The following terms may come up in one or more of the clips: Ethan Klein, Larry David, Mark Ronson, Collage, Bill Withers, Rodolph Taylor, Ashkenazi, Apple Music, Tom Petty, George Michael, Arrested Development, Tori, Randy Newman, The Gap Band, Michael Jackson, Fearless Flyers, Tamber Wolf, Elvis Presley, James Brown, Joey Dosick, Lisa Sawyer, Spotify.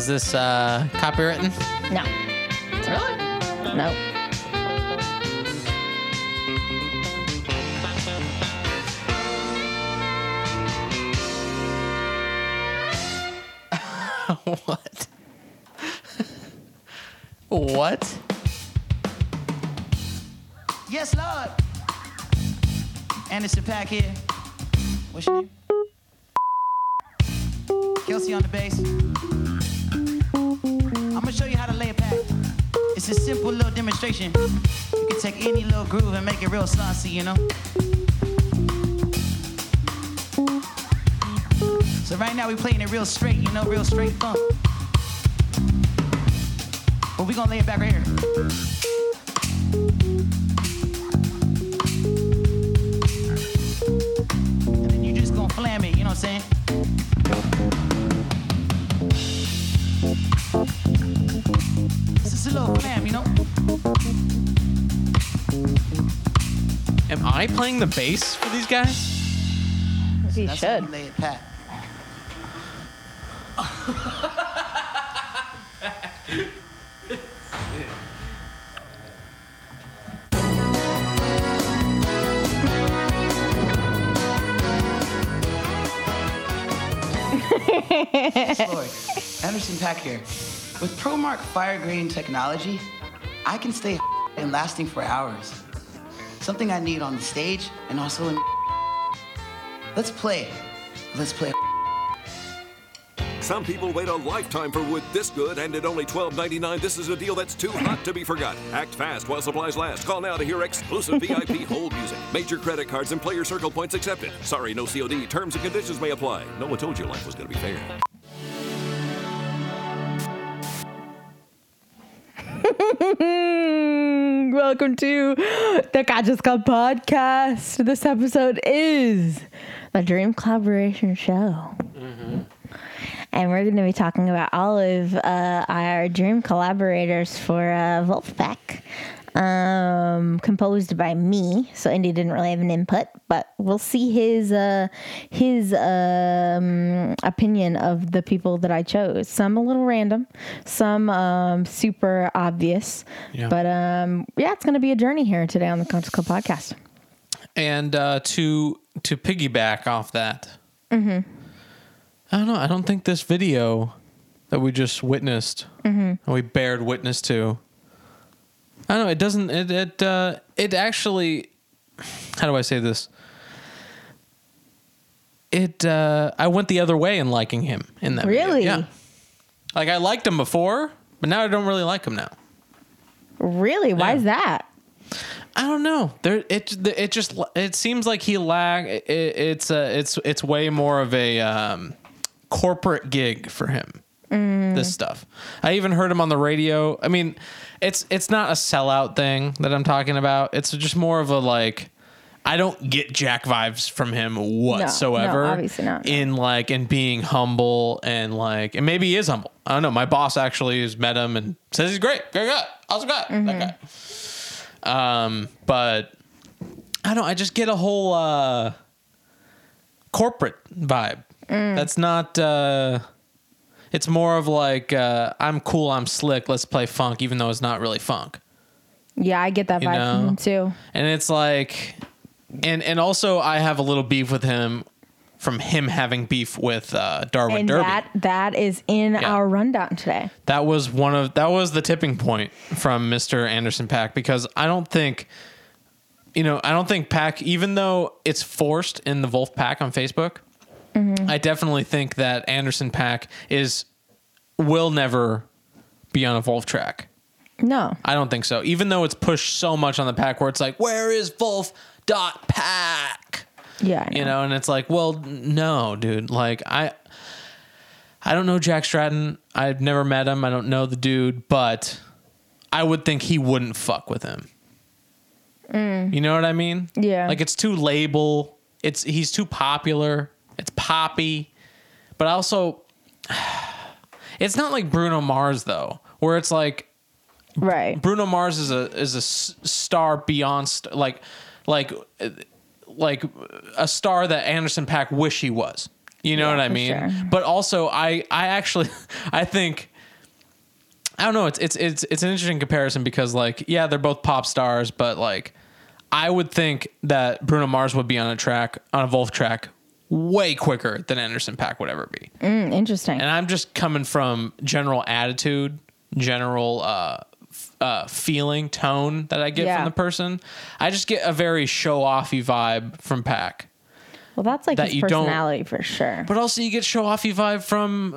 Is this copywritten? No. Really? No. What? What? Yes, Lord. Anderson .Paak here. What's your name? Kelsey on the bass. I'm gonna show you how to lay a pack. It's a simple little demonstration. You can take any little groove and make it real saucy, you know? So right now we're playing it real straight, you know, real straight funk. But we're gonna lay it back right here. Slam it, you know what I'm saying? It's just a little flam, you know? Am I playing the bass for these guys? You should. That's lay it pat. Lord, Anderson .Paak here. With ProMark fire-grain technology, I can stay and lasting for hours. Something I need on the stage and also in. Let's play. Let's play. Some people wait a lifetime for wood this good, and at only $12.99, this is a deal that's too hot to be forgotten. Act fast while supplies last. Call now to hear exclusive VIP hold music. Major credit cards and player circle points accepted. Sorry, no COD. Terms and conditions may apply. No one told you life was going to be fair. Welcome to the Conscious Club Podcast. This episode is the Dream Collaboration Show. Mm-hmm. And we're going to be talking about all of our dream collaborators for Vulfpeck, composed by me. So Indy didn't really have an input, but we'll see his opinion of the people that I chose. Some a little random, some super obvious. Yeah. But yeah, it's going to be a journey here today on the Conscious Club Podcast. And to piggyback off that. Mm-hmm. I don't know. I don't think this video that we just witnessed, and we bared witness to. I don't know. It doesn't. It actually. How do I say this? I went the other way in liking him in that. Really? Video. Yeah. Like I liked him before, but now I don't really like him now. Really? Why is that? I don't know. It seems like he lagged. It's way more of a. Corporate gig for him. This stuff. I even heard him on the radio. I mean, it's not a sellout thing that I'm talking about. It's just more of a like, I don't get Jack vibes from him whatsoever. No, obviously not. In being humble and maybe he is humble. I don't know. My boss actually has met him and says he's great. Very good. Awesome guy. That guy. But I don't. I just get a whole corporate vibe. That's not, it's more of like, I'm cool, I'm slick, let's play funk, even though it's not really funk. Yeah, I get that vibe from him too. And it's like, and also I have a little beef with him from him having beef with Darwin Derby. That is in our rundown today. That was the tipping point from Mr. Anderson .Paak, because I don't think Paak, even though it's forced in the Vulfpeck on Facebook, I definitely think that Anderson .Paak will never be on a Vulf track. No, I don't think so. Even though it's pushed so much on the Paak, where it's like, where is Vulf.Paak? Yeah, I know. You know, and it's like, well, no, dude. Like I don't know Jack Stratton. I've never met him. I don't know the dude, but I would think he wouldn't fuck with him. You know what I mean? Yeah. Like it's too label. He's too popular. It's poppy, but also it's not like Bruno Mars though, where it's like, right? Bruno Mars is a star beyond like a star that Anderson .Paak wish he was. You know what I mean? Sure. But also, I think I don't know. It's an interesting comparison because, like, yeah, they're both pop stars, but like, I would think that Bruno Mars would be on a Vulf track way quicker than Anderson .Paak would ever be. Interesting. And I'm just coming from general attitude, general feeling, tone that I get from the person. I just get a very show-offy vibe from Paak. Well, that's like his personality for sure. But also you get show-offy vibe from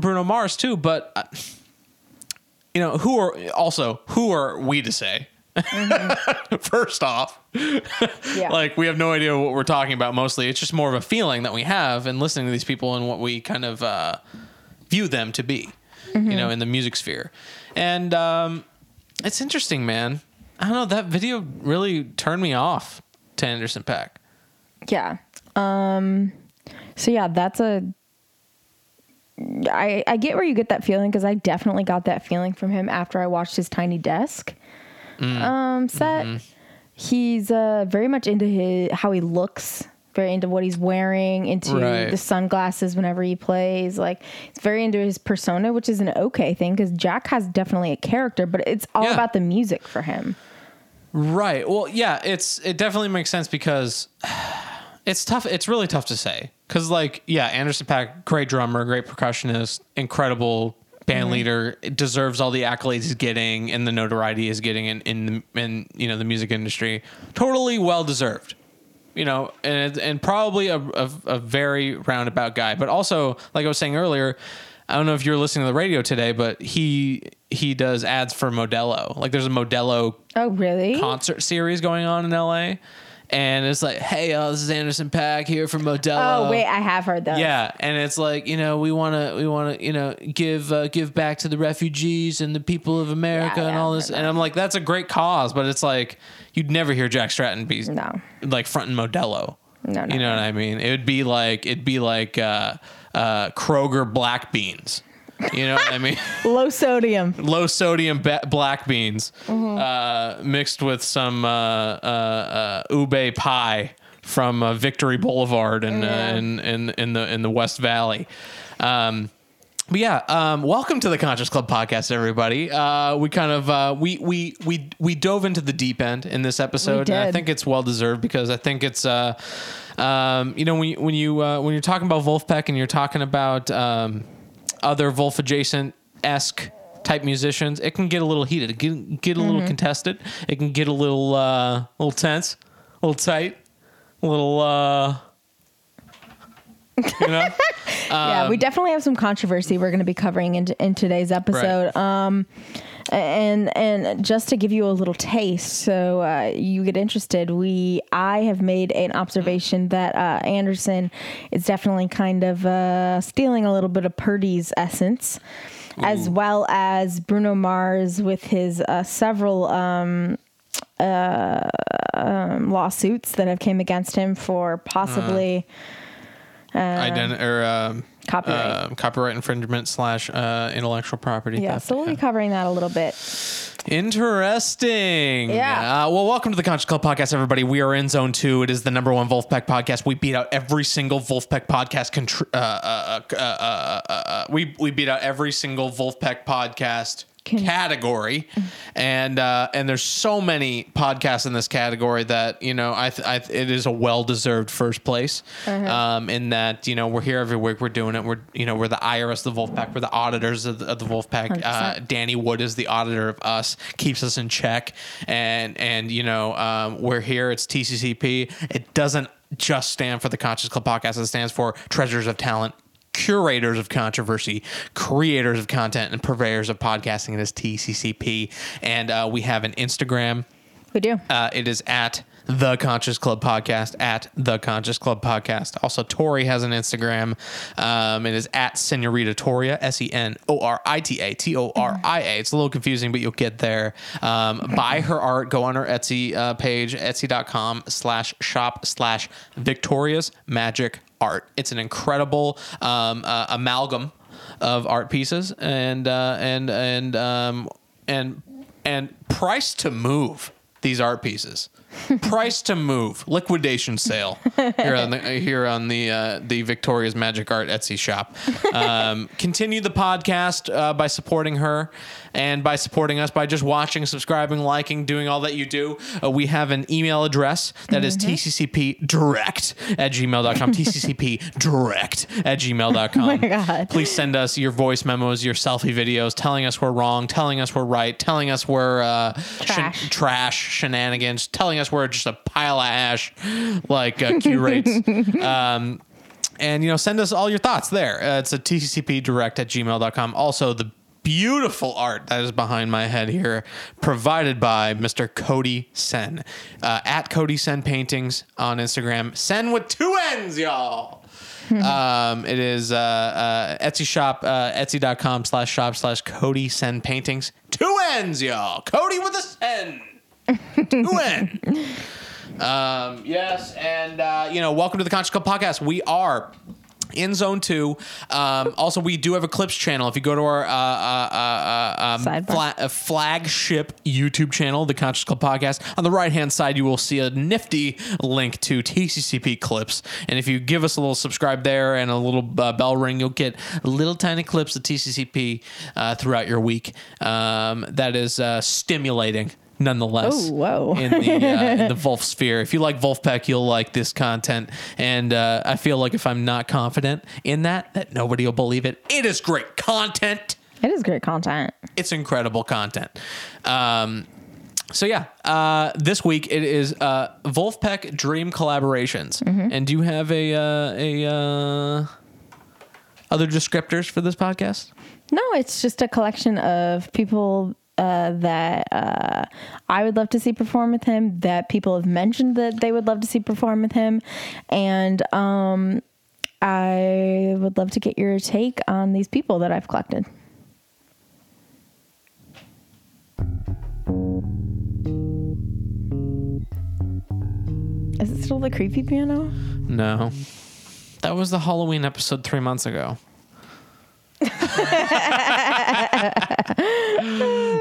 Bruno Mars too. But you know, who are we to say? Mm-hmm. First off, like we have no idea what we're talking about. Mostly, it's just more of a feeling that we have and listening to these people and what we kind of view them to be, you know, in the music sphere. And it's interesting, man. I don't know, that video really turned me off to Anderson .Paak. Yeah. So yeah, I get where you get that feeling because I definitely got that feeling from him after I watched his Tiny Desk. Set. Mm-hmm. He's very much into how he looks, very into what he's wearing, into the sunglasses whenever he plays. Like, it's very into his persona, which is an okay thing because Jack has definitely a character, but it's all about the music for him. Right. Well, yeah, it definitely makes sense because it's tough. It's really tough to say because, like, yeah, Anderson .Paak, great drummer, great percussionist, incredible band leader, it deserves all the accolades he's getting and the notoriety he's getting in you know, the music industry. Totally well deserved, you know, and probably a very roundabout guy. But also, like I was saying earlier, I don't know if you're listening to the radio today, but he does ads for Modelo. Like, there's a Modelo concert series going on in LA. And it's like, hey, this is Anderson .Paak here from Modelo. Oh, wait, I have heard that. Yeah, and it's like, you know, we want to, you know, give back to the refugees and the people of America and all this. And I'm like, that's a great cause, but it's like you'd never hear Jack Stratton be like fronting Modelo. No. You know what I mean? It'd be like Kroger black beans. You know what I mean? Low sodium black beans mixed with some ube pie from Victory Boulevard in the West Valley. But yeah, welcome to the Conscious Club Podcast, everybody. We kind of we dove into the deep end in this episode, and I think it's well deserved because I think it's you know, when you're talking about Vulfpeck and you're talking about other Vulf adjacent-esque type musicians, it can get a little heated. It can get a little contested. It can get a little tense, a little tight, a little, you know? Yeah, we definitely have some controversy we're going to be covering in today's episode. Right. And just to give you a little taste, so you get interested, I have made an observation that Anderson is definitely kind of stealing a little bit of Purdie's essence, as well as Bruno Mars with his several lawsuits that have came against him for possibly copyright infringement / intellectual property. Yeah, theft. So we'll be covering that a little bit. Interesting. Yeah. Well, welcome to the Conscious Club Podcast, everybody. We are in Zone 2. It is the number one Vulfpeck podcast. We beat out every single Vulfpeck podcast. We beat out every single Vulfpeck podcast category, and there's so many podcasts in this category that, you know, it is a well-deserved first place. In that, you know, we're here every week, we're doing it, we're, you know, we're the IRS of the Vulfpeck, we're the auditors of the Vulfpeck. Danny Wood is the auditor of us, keeps us in check, and you know, we're here. It's TCCP. It doesn't just stand for the Conscious Club Podcast. It stands for Treasures of Talent, Curators of Controversy, Creators of Content, and Purveyors of Podcasting. It is TCCP. And we have an Instagram. We do. It is at The Conscious Club Podcast, at The Conscious Club Podcast. Also, Tori has an Instagram. It is at Señorita Toria, SeNorita Toria. It's a little confusing, but you'll get there. Buy her art. Go on her Etsy page, etsy.com/shop/ Victoria's Magic Art. It's an incredible amalgam of art pieces and price to move. these art pieces. Price to move, liquidation sale here on the Victoria's Magic Art Etsy shop. Continue the podcast by supporting her and by supporting us by just watching, subscribing, liking, doing all that you do. We have an email address that is tccpdirect@gmail.com. tccpdirect@gmail.com. Oh my God. Please send us your voice memos, your selfie videos, telling us we're wrong, telling us we're right, telling us we're trash, shenanigans, telling us we're just a pile of ash, like Q-rates. And, you know, send us all your thoughts there. It's a tccpdirect@gmail.com. Also, the beautiful art that is behind my head here, provided by Mr. Cody Sen. At Cody Sen Paintings on Instagram. Sen with two N's, y'all. It is Etsy shop, etsy.com/shop/Cody Sen Paintings. Two N's, y'all. Cody with a Sen. Two N. Yes, and, you know, welcome to the Conscious Club Podcast. We are in Zone 2. Also, we do have a Clips channel. If you go to our flagship YouTube channel, the Conscious Club Podcast, on the right-hand side, you will see a nifty link to TCCP Clips. And if you give us a little subscribe there and a little bell ring, you'll get little tiny clips of TCCP throughout your week. That is stimulating. Nonetheless, in the Vulf sphere. If you like Vulfpeck, you'll like this content. And I feel like if I'm not confident in that nobody will believe it. It is great content. It is great content. It's incredible content. So yeah, this week it is Vulfpeck Dream Collaborations. Mm-hmm. And do you have a other descriptors for this podcast? No, it's just a collection of people that I would love to see perform with him, that people have mentioned that they would love to see perform with him. And I would love to get your take on these people that I've collected. Is it still the creepy piano? No. That was the Halloween episode 3 months ago.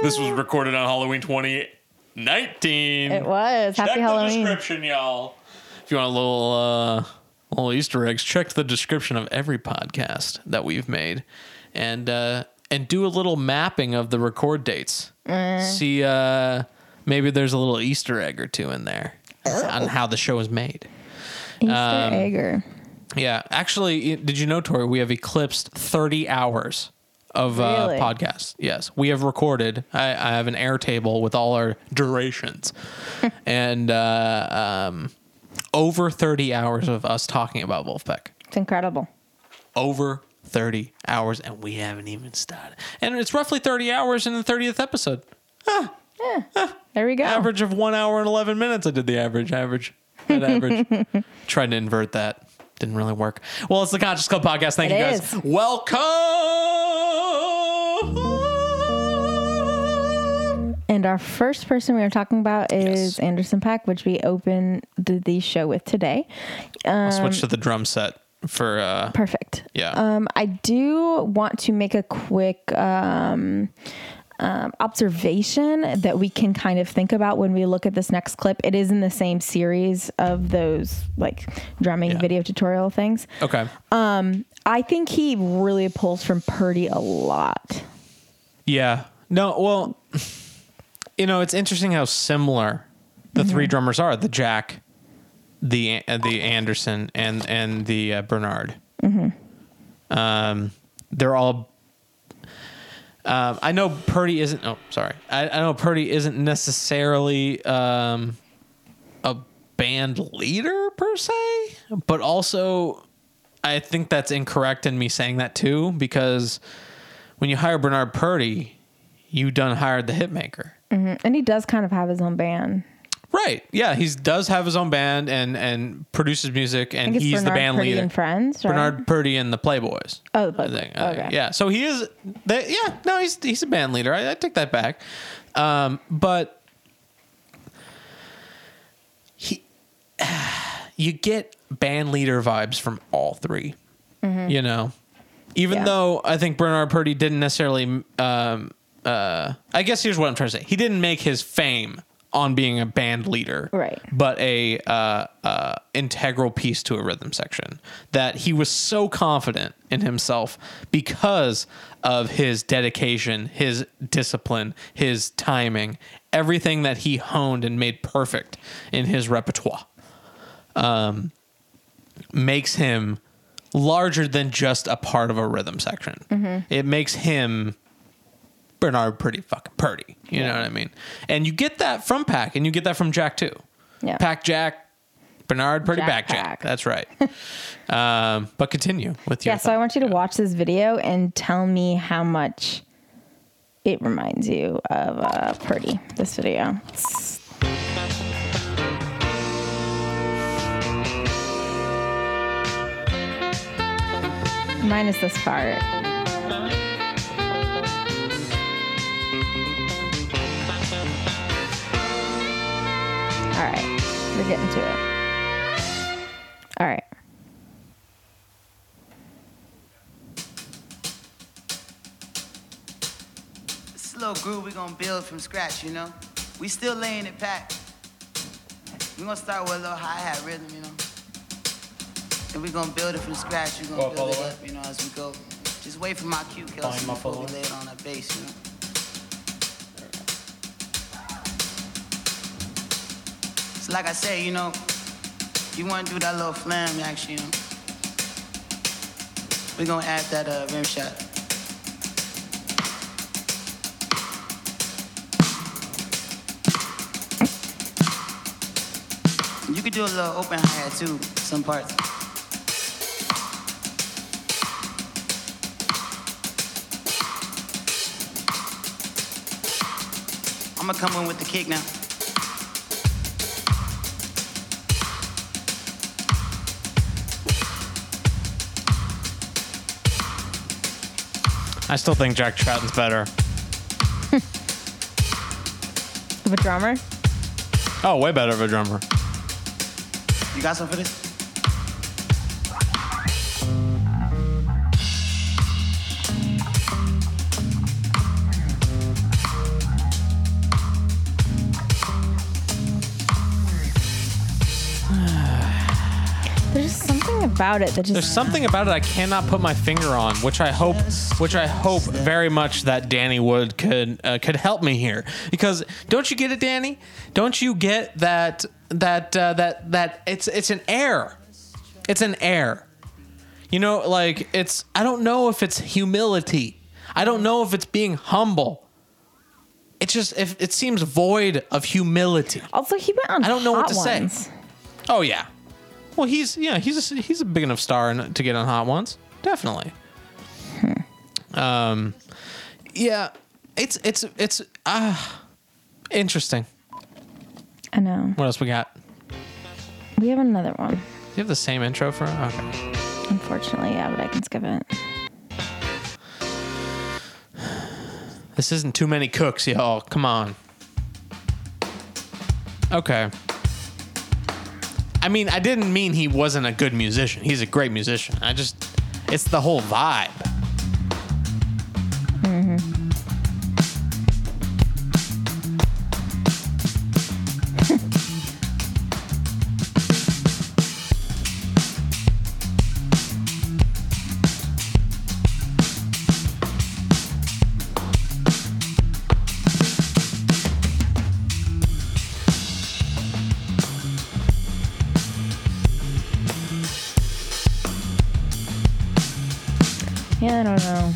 This was recorded on Halloween 2019. It was. Check Happy Halloween. Check the description, y'all. If you want a little Easter eggs, check the description of every podcast that we've made, and do a little mapping of the record dates. See, maybe there's a little Easter egg or two in there on how the show is made. Easter egger. Yeah, actually, did you know, Tori, we have eclipsed 30 hours of podcasts? Yes, we have recorded. I have an air table with all our durations and over 30 hours of us talking about Vulfpeck. It's incredible. Over 30 hours, and we haven't even started. And it's roughly 30 hours in the 30th episode. Huh. Yeah, there we go. Average of 1 hour and 11 minutes. I did the average. Tried to invert that. Didn't really work. Well, it's the Conscious Club Podcast. Thank you guys. Welcome. And our first person we are talking about is Anderson .Paak, which we opened the show with today. I'll switch to the drum set for perfect. Yeah. I do want to make a quick observation that we can kind of think about when we look at this next clip. It is in the same series of those like drumming video tutorial things. Okay. I think he really pulls from Purdie a lot. Yeah. No, well, you know, it's interesting how similar the three drummers are, the Jack, the Anderson and the Bernard. Mm-hmm. They're all, I know Purdie isn't. Oh, sorry. I know Purdie isn't necessarily a band leader per se, but also I think that's incorrect in me saying that too, because when you hire Bernard Purdie, you done hired the hitmaker, and he does kind of have his own band. Right. Yeah, he does have his own band and produces music, and he's Bernard the band Purdie leader. And Friends, right? Bernard Purdie and the Playboys. Oh, the Playboys. Okay. Yeah. So he is. Yeah. No, he's a band leader. I take that back. But he, you get band leader vibes from all three. Mm-hmm. You know, even though I think Bernard Purdie didn't necessarily. I guess here's what I'm trying to say. He didn't make his fame on being a band leader, right? But a integral piece to a rhythm section, that he was so confident in himself because of his dedication, his discipline, his timing, everything that he honed and made perfect in his repertoire, makes him larger than just a part of a rhythm section. Mm-hmm. It makes him Bernard Purdie fucking Purdie. You know what I mean? And you get that from Paak, and you get that from Jack too. Yeah. Paak Jack, Bernard Purdie Paak Jack. That's right. But continue with your so I want you to watch this video and tell me how much it reminds you of Purdie, this video. Minus this part. All right, we're getting to it. All right. This little groove we're gonna build from scratch, you know? We still laying it Paak. We're gonna start with a little hi-hat rhythm, you know? And we're gonna build it from scratch. We're gonna build it up, you know, as we go. Just wait for my cue, Kelsey, before we lay it on our bass, you know? Like I say, you know, you want to do that little flam action, you know. We're going to add that rim shot. You could do a little open hi-hat too, some parts. I'm going to come in with the kick now. I still think Jack Stratton's better. Of a drummer? Oh, way better of a drummer. You got something for this? About it, that just, there's something about it I cannot put my finger on, which I hope very much that Danny Wood could help me here, because don't you get it, Danny? Don't you get that it's an air, you know, like it's, I don't know if it's humility, I don't know if it's being humble. It just, if it seems void of humility. Also, he went on. I don't know what to say. Oh yeah. Well, he's a big enough star to get on Hot Ones, definitely. Yeah, it's interesting. I know. What else we got? We have another one. Do you have the same intro for? Okay. Unfortunately, yeah, but I can skip it. This isn't Too Many Cooks, y'all. Come on. Okay. I mean, I didn't mean he wasn't a good musician. He's a great musician. I just, it's the whole vibe. I don't know.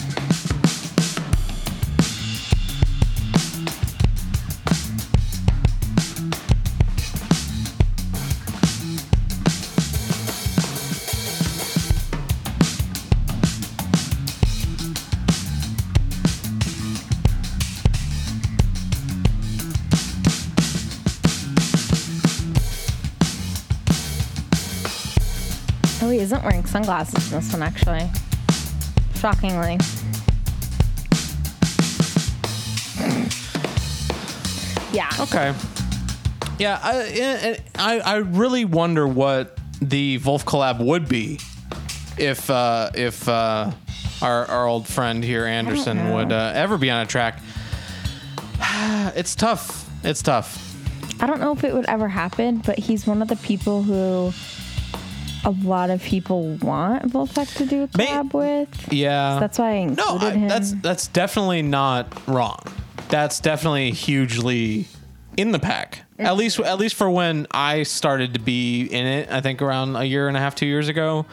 Oh, he isn't wearing sunglasses in this one, actually. Shockingly. Yeah. Okay. Yeah, I really wonder what the Vulf collab would be if our old friend here, Anderson, would ever be on a track. It's tough. I don't know if it would ever happen, but he's one of the people who a lot of people want Vulfpeck to do a collab with. Yeah. So that's why I included him. That's definitely not wrong. That's definitely hugely in the pack. At least for when I started to be in it, I think around a year and a half, 2 years ago,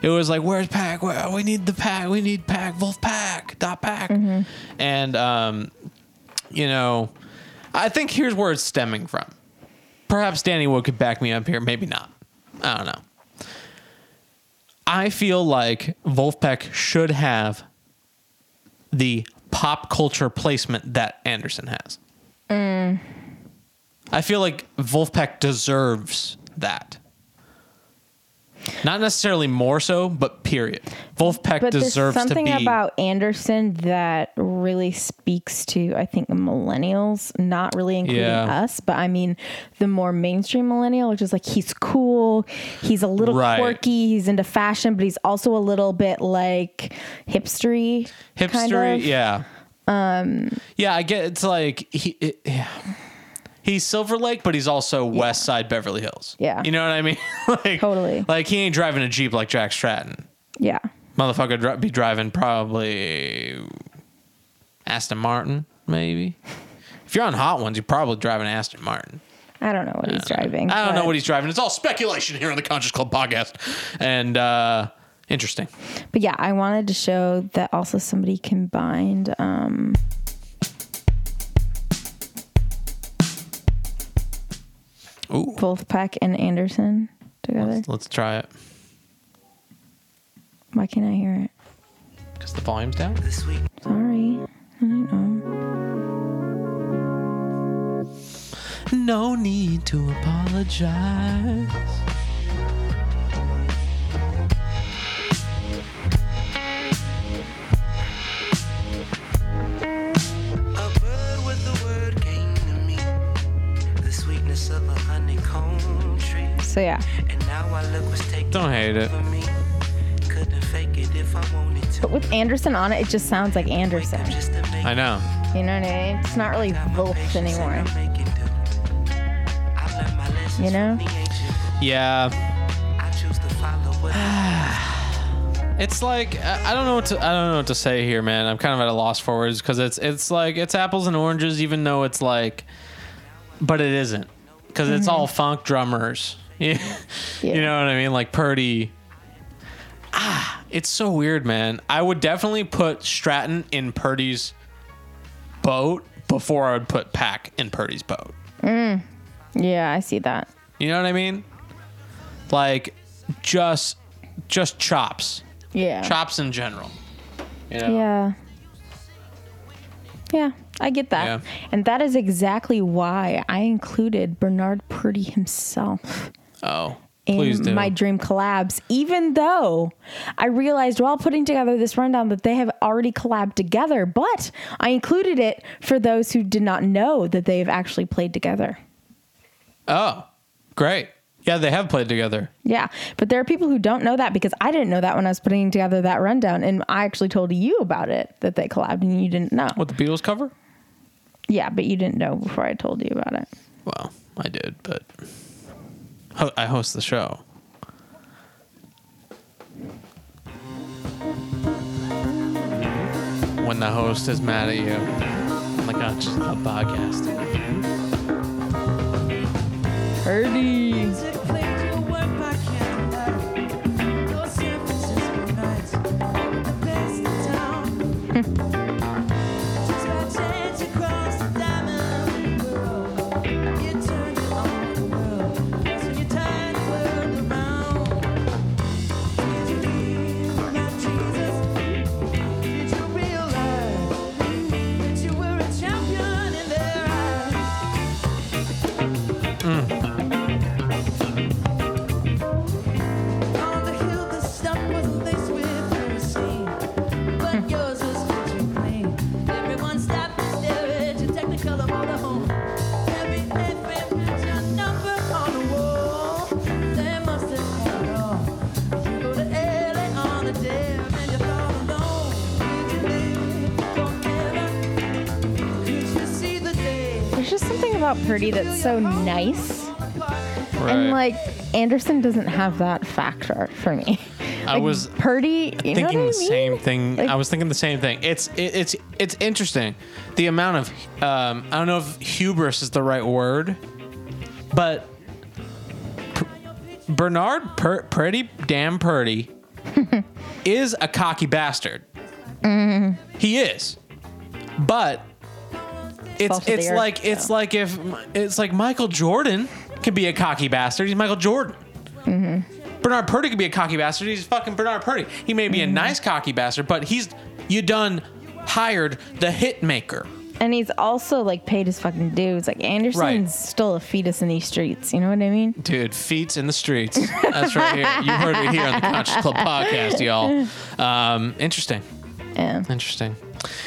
it was like, where's Paak? We need the Paak. We need Paak. Vulfpeck. .Paak. Mm-hmm. And, I think here's where it's stemming from. Perhaps Danny Wood could back me up here. Maybe not. I don't know. I feel like Vulfpeck should have the pop culture placement that Anderson has. Mm. I feel like Vulfpeck deserves that. Not necessarily more so, but period. Vulfpeck deserves to be. Something about Anderson that really speaks to, I think, millennials, not really including us, but I mean the more mainstream millennial, which is like he's cool, he's a little quirky, he's into fashion, but he's also a little bit like hipstery. Kind of. Yeah. Yeah, I get it's like he's Silver Lake, but he's also West Side Beverly Hills. Yeah. You know what I mean? Totally. Like, he ain't driving a Jeep like Jack Stratton. Yeah. Motherfucker be driving probably Aston Martin, maybe. If you're on Hot Ones, you're probably driving Aston Martin. I don't know what he's driving. I don't know what he's driving. It's all speculation here on the Conscious Club podcast. And interesting. But, yeah, I wanted to show that also somebody combined... Ooh. Vulfpeck and Anderson together. Let's try it. Why can't I hear it? Because the volume's down. This week. Sorry. I don't know. No need to apologize. So yeah, don't hate it. But with Anderson on it, it just sounds like Anderson. I know. You know what I mean? It's not really Vulfs anymore. You know? Yeah. It's like I don't know what to say here, man. I'm kind of at a loss for words because it's like it's apples and oranges, even though it's like, but it isn't. Because it's all funk drummers. Yeah. You know what I mean? Like Purdie. It's so weird, man. I would definitely put Stratton in Purdie's boat before I would put Paak in Purdie's boat. Mm. Yeah, I see that. You know what I mean? Like, just chops. Yeah. Chops in general. You know? Yeah. Yeah. I get that. Yeah. And that is exactly why I included Bernard Purdie himself. Oh, please do. In my dream collabs, even though I realized while putting together this rundown that they have already collabed together, but I included it for those who did not know that they've actually played together. Oh, great. Yeah, they have played together. Yeah, but there are people who don't know that because I didn't know that when I was putting together that rundown, and I actually told you about it, that they collabed, and you didn't know. What, the Beatles cover? Yeah, but you didn't know before I told you about it. Well, I did, but I host the show. When the host is mad at you on the Conscious Club podcast. Purdie. just something about Purdie that's so nice. Right. And, like, Anderson doesn't have that factor for me. Like, I was Purdie, you know what I mean? I was thinking the same thing. It's interesting. The amount of I don't know if hubris is the right word, but Bernard Purdie is a cocky bastard. Mm. He is. But it's like Michael Jordan could be a cocky bastard. He's Michael Jordan. Mm-hmm. Bernard Purdie could be a cocky bastard. He's fucking Bernard Purdie. He may be a nice cocky bastard, but you hired the hit maker. And he's also like paid his fucking dues. Like Anderson stole a fetus in these streets. You know what I mean? Dude, feet in the streets. That's right here. You heard it here on the Conscious Club podcast, y'all. Interesting. Yeah. Interesting.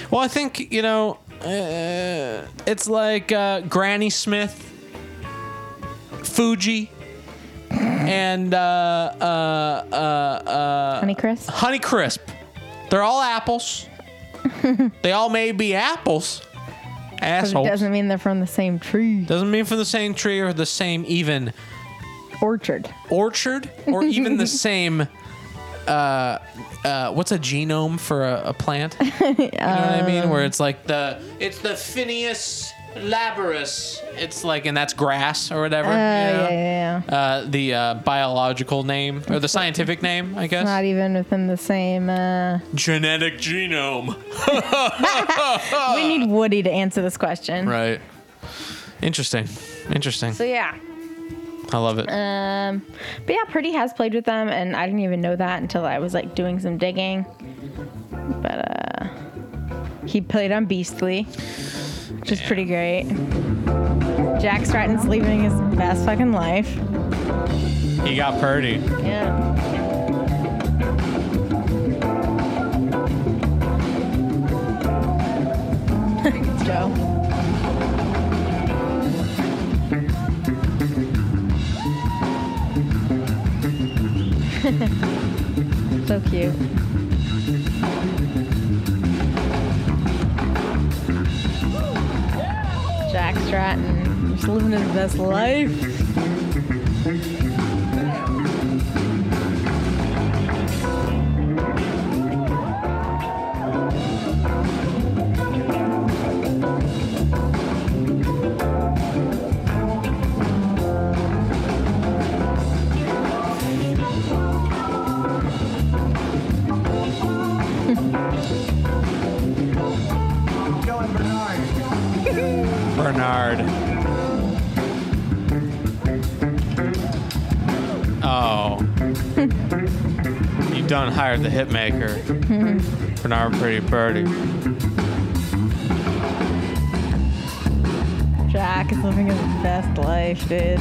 Well, I think, you know, it's like Granny Smith, Fuji, and Honeycrisp. They're all apples. They all may be apples. Assholes. It doesn't mean they're from the same tree. Doesn't mean from the same tree or the same even orchard or even the same. What's a genome for a plant? You know what I mean? Where it's like it's the Phineas labrys. It's like, and that's grass or whatever. You know? Yeah. The biological name or the scientific name, I guess. It's not even within the same genetic genome. We need Woody to answer this question. Right. Interesting. So yeah. I love it. But yeah, Purdie has played with them, and I didn't even know that until I was like doing some digging. But he played on Beastly, which is pretty great. Jack Stratton's leaving his best fucking life. He got Purdie. Yeah. Joe. So cute. Jack Stratton, just living his best life. Bernard. Oh. You done hired the hitmaker. Mm-hmm. Bernard Purdie. Jack is living his best life, dude.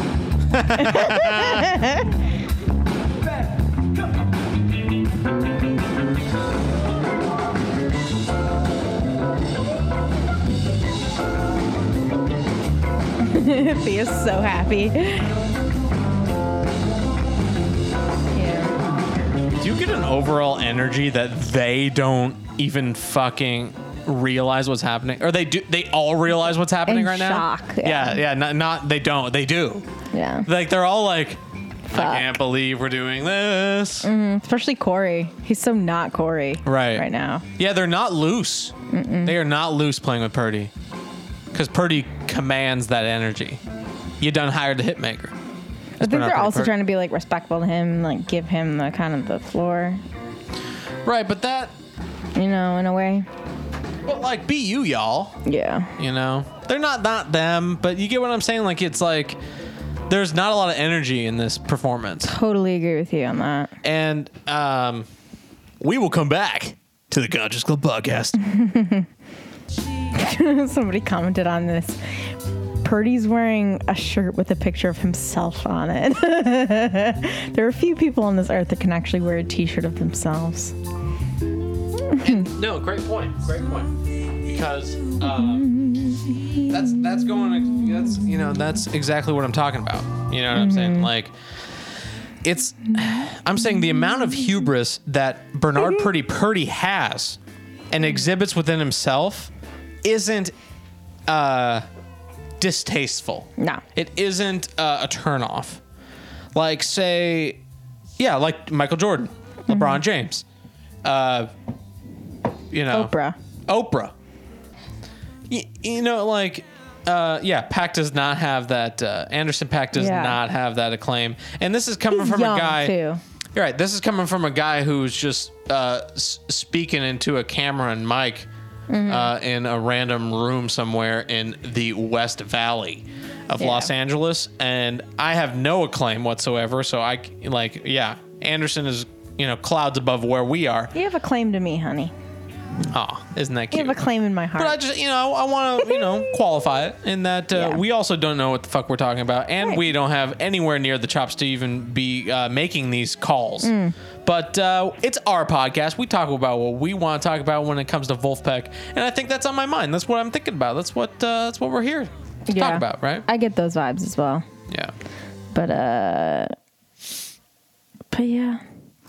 He is so happy. Yeah. Do you get an overall energy that they don't even fucking realize what's happening? Or they do? They all realize what's happening right now? Shock. Yeah. Not they don't. They do. Yeah. Like they're all like, fuck. I can't believe we're doing this. Mm-hmm. Especially Corey. He's so not Corey right now. Yeah, they're not loose. Mm-mm. They are not loose playing with Purdie. Because Purdie commands that energy. You done hired the hitmaker. I think they're also trying to be like respectful to him, like give him the kind of the floor. Right, but that, you know, in a way. But like, be you, y'all. Yeah. You know, they're not them, but you get what I'm saying. Like, it's like there's not a lot of energy in this performance. Totally agree with you on that. And we will come back to the Conscious Club podcast. Somebody commented on this. Purdie's wearing a shirt with a picture of himself on it. There are a few people on this earth that can actually wear a t-shirt of themselves. No, great point. Because that's you know, that's exactly what I'm talking about. You know what I'm saying? Like, it's, I'm saying the amount of hubris that Bernard Purdie has and exhibits within himself isn't distasteful. No. It isn't a turnoff. Like, say, yeah, like Michael Jordan, mm-hmm. LeBron James, you know. Oprah. You know, like, yeah, Paak does not have that. Anderson .Paak does not have that acclaim. And this is coming from a guy. Too. You're right. This is coming from a guy who's just speaking into a camera and mic in a random room somewhere in the West Valley of Los Angeles. And I have no acclaim whatsoever. So I like, yeah, Anderson is, you know, clouds above where we are. You have a claim to me, honey. Oh, isn't that cute? You have a claim in my heart. But I just, you know, I want to, you know, qualify it in that we also don't know what the fuck we're talking about. And we don't have anywhere near the chops to even be making these calls. But it's our podcast. We talk about what we want to talk about when it comes to Vulfpeck. And I think that's on my mind. That's what I'm thinking about. That's what we're here to talk about, right? I get those vibes as well. Yeah. But yeah.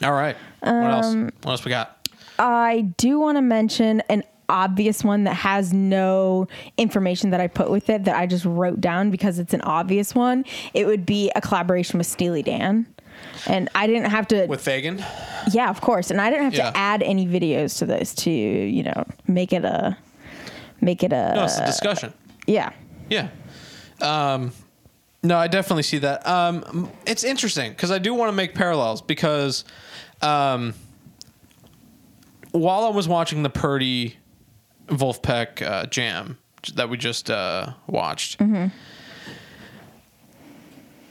All right. What else? What else we got? I do want to mention an obvious one that has no information that I put with it that I just wrote down because it's an obvious one. It would be a collaboration with Steely Dan. And I didn't have to... With Fagen? Yeah, of course. And I didn't have to add any videos to this to, you know, make it a... No, it's a discussion. Yeah. Yeah. No, I definitely see that. It's interesting because I do want to make parallels because... while I was watching the Purdie Vulfpeck jam that we just watched,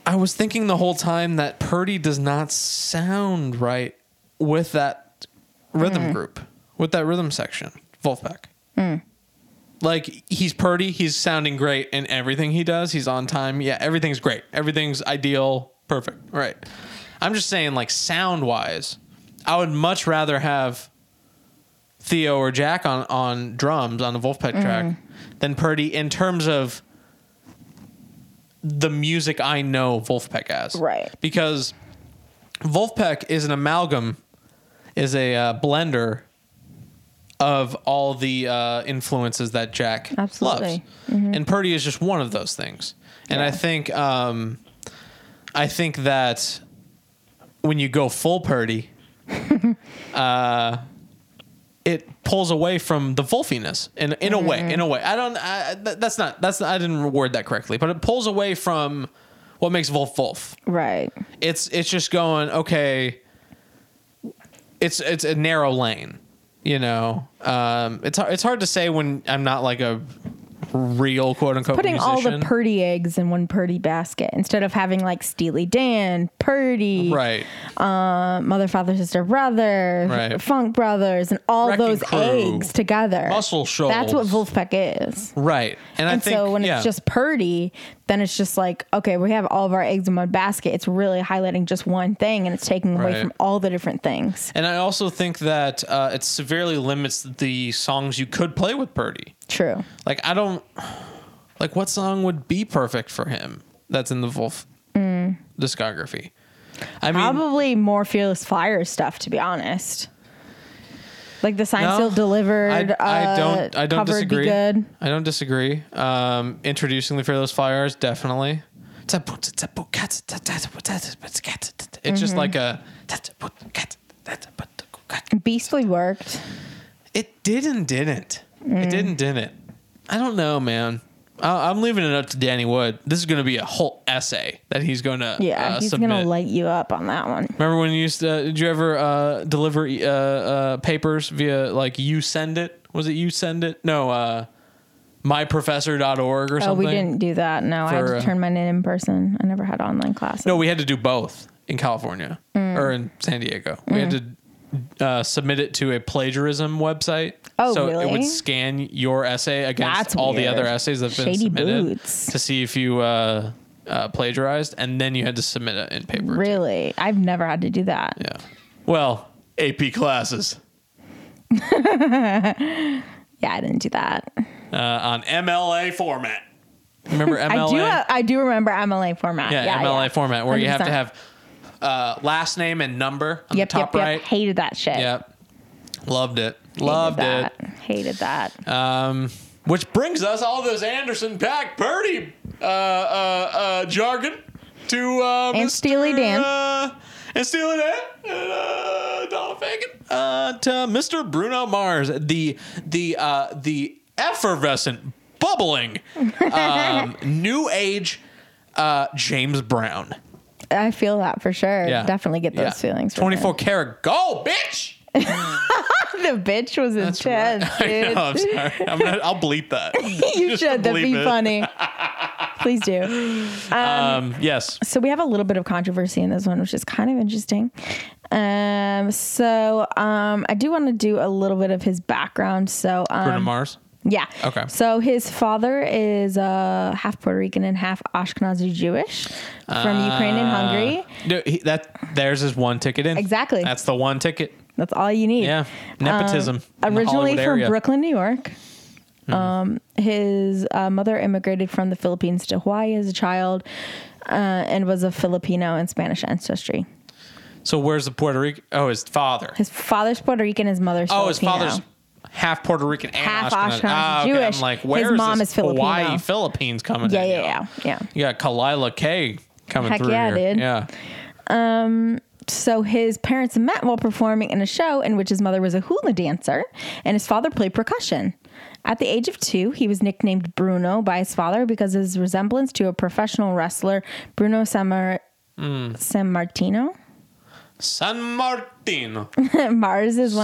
I was thinking the whole time that Purdie does not sound right with that rhythm group, with that rhythm section, Vulfpeck. Like, he's Purdie, he's sounding great in everything he does, he's on time, yeah, everything's great, everything's ideal, perfect, right. I'm just saying, like, sound-wise, I would much rather have... Theo or Jack on drums on the Vulfpeck track than Purdie in terms of the music I know Vulfpeck as. Right. Because Vulfpeck is an amalgam, is a blender of all the influences that Jack loves. And Purdie is just one of those things. And I think that when you go full Purdie... it pulls away from the Vulfiness in a way, I didn't word that correctly, but it pulls away from what makes Vulf Vulf. Right. It's just going, okay, it's a narrow lane, you know, it's hard to say when I'm not like a real quote unquote putting musician. All the Purdie eggs in one Purdie basket instead of having like Steely Dan, Purdie, right? Mother, Father, Sister, Brother, right. Funk Brothers, and all Wrecking those crew. Eggs together. Muscle Shoals. That's what Vulfpeck is, right? And I think so when it's just Purdie, then it's just like, okay, we have all of our eggs in one basket. It's really highlighting just one thing, and it's taking away from all the different things. And I also think that it severely limits the songs you could play with Purdie. True. Like, I don't... Like, what song would be perfect for him that's in the Vulf discography? I mean... Probably more Fearless Flyers stuff, to be honest. Like, the Sign Still Delivered I don't disagree. Good. I don't disagree. Introducing the Fearless Flyers, definitely. It's just like a... Beastly worked. It didn't. It didn't. I don't know, man. I'm leaving it up to Danny Wood. This is going to be a whole essay that he's going to he's submit. He's going to light you up on that one. Remember when you used to, did you ever deliver papers via, like, You Send It? Was it You Send It? No, myprofessor.org or something? Oh, we didn't do that, no. I had to turn mine in person. I never had online classes. No, we had to do both in California or in San Diego. We had to... submit it to a plagiarism website. Oh, so really? It would scan your essay against all the other essays that've been submitted to see if you plagiarized, and then you had to submit it in paper. Really? I've never had to do that. Yeah. Well, AP classes. Yeah, I didn't do that. On MLA format. Remember MLA? I do remember MLA format. Yeah, MLA format where 100%. You have to have last name and number on the top right. Hated that shit. Yep. Loved it. Hated that. Um, Which brings us all this Anderson .Paak Purdie jargon to and Steely Dan. And Steely Dan and Donald Fagen to Mr. Bruno Mars, the effervescent, bubbling, new age James Brown. I feel that for sure. Yeah. Definitely get those feelings. 24 karat gold, bitch. The bitch was in chest, right. Dude. I know, I'm sorry. I'll bleep that. You should. That'd be funny. Please do. Yes. So we have a little bit of controversy in this one, which is kind of interesting. So I do want to do a little bit of his background. So Bruno Mars. Yeah. Okay. So his father is half Puerto Rican and half Ashkenazi Jewish from Ukraine and Hungary. No, theirs is one ticket in. Exactly. That's the one ticket. That's all you need. Yeah. Nepotism. Originally from Brooklyn, New York. Mm-hmm. His mother immigrated from the Philippines to Hawaii as a child and was of Filipino and Spanish ancestry. So where's the Puerto Rican? Oh, his father. His father's Puerto Rican. His mother's Filipino. Oh, his father's half Puerto Rican and half Ashkenazi Jewish. Okay. I'm like, where's his mom is Filipino. Hawaii, Philippines coming in? Yeah. You got Kalila K coming through here. Dude. Yeah. So his parents met while performing in a show in which his mother was a hula dancer and his father played percussion. At the age of 2, he was nicknamed Bruno by his father because of his resemblance to a professional wrestler, Bruno Sammartino. Sammartino. Mars is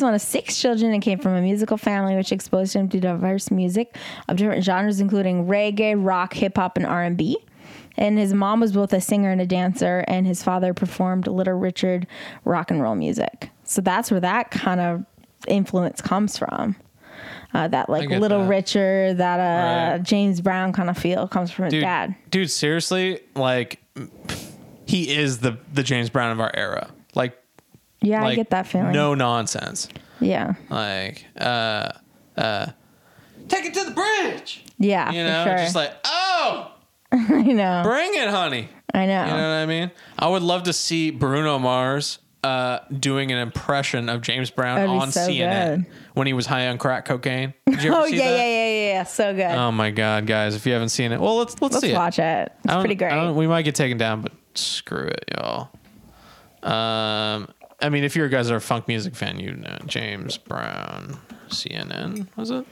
one of 6 children and came from a musical family which exposed him to diverse music of different genres, including reggae, rock, hip-hop, and R&B. And his mom was both a singer and a dancer, and his father performed Little Richard rock and roll music. So that's where that kind of influence comes from. That like Little Richard, that right. James Brown kind of feel comes from his dad. Dude, seriously, like he is the James Brown of our era. Like, yeah, I get that feeling. No nonsense. Yeah. Like, take it to the bridge. Yeah, you know, for sure. Just like, oh. I know. Bring it, honey. I know. You know what I mean? I would love to see Bruno Mars doing an impression of James Brown on CNN when he was high on crack cocaine. Did you ever see that? Yeah. So good. Oh my God, guys! If you haven't seen it, well, let's see it. Let's watch it. It's pretty great. We might get taken down, but screw it, y'all. I mean, if you guys are a funk music fan, you know James Brown, CNN, was it?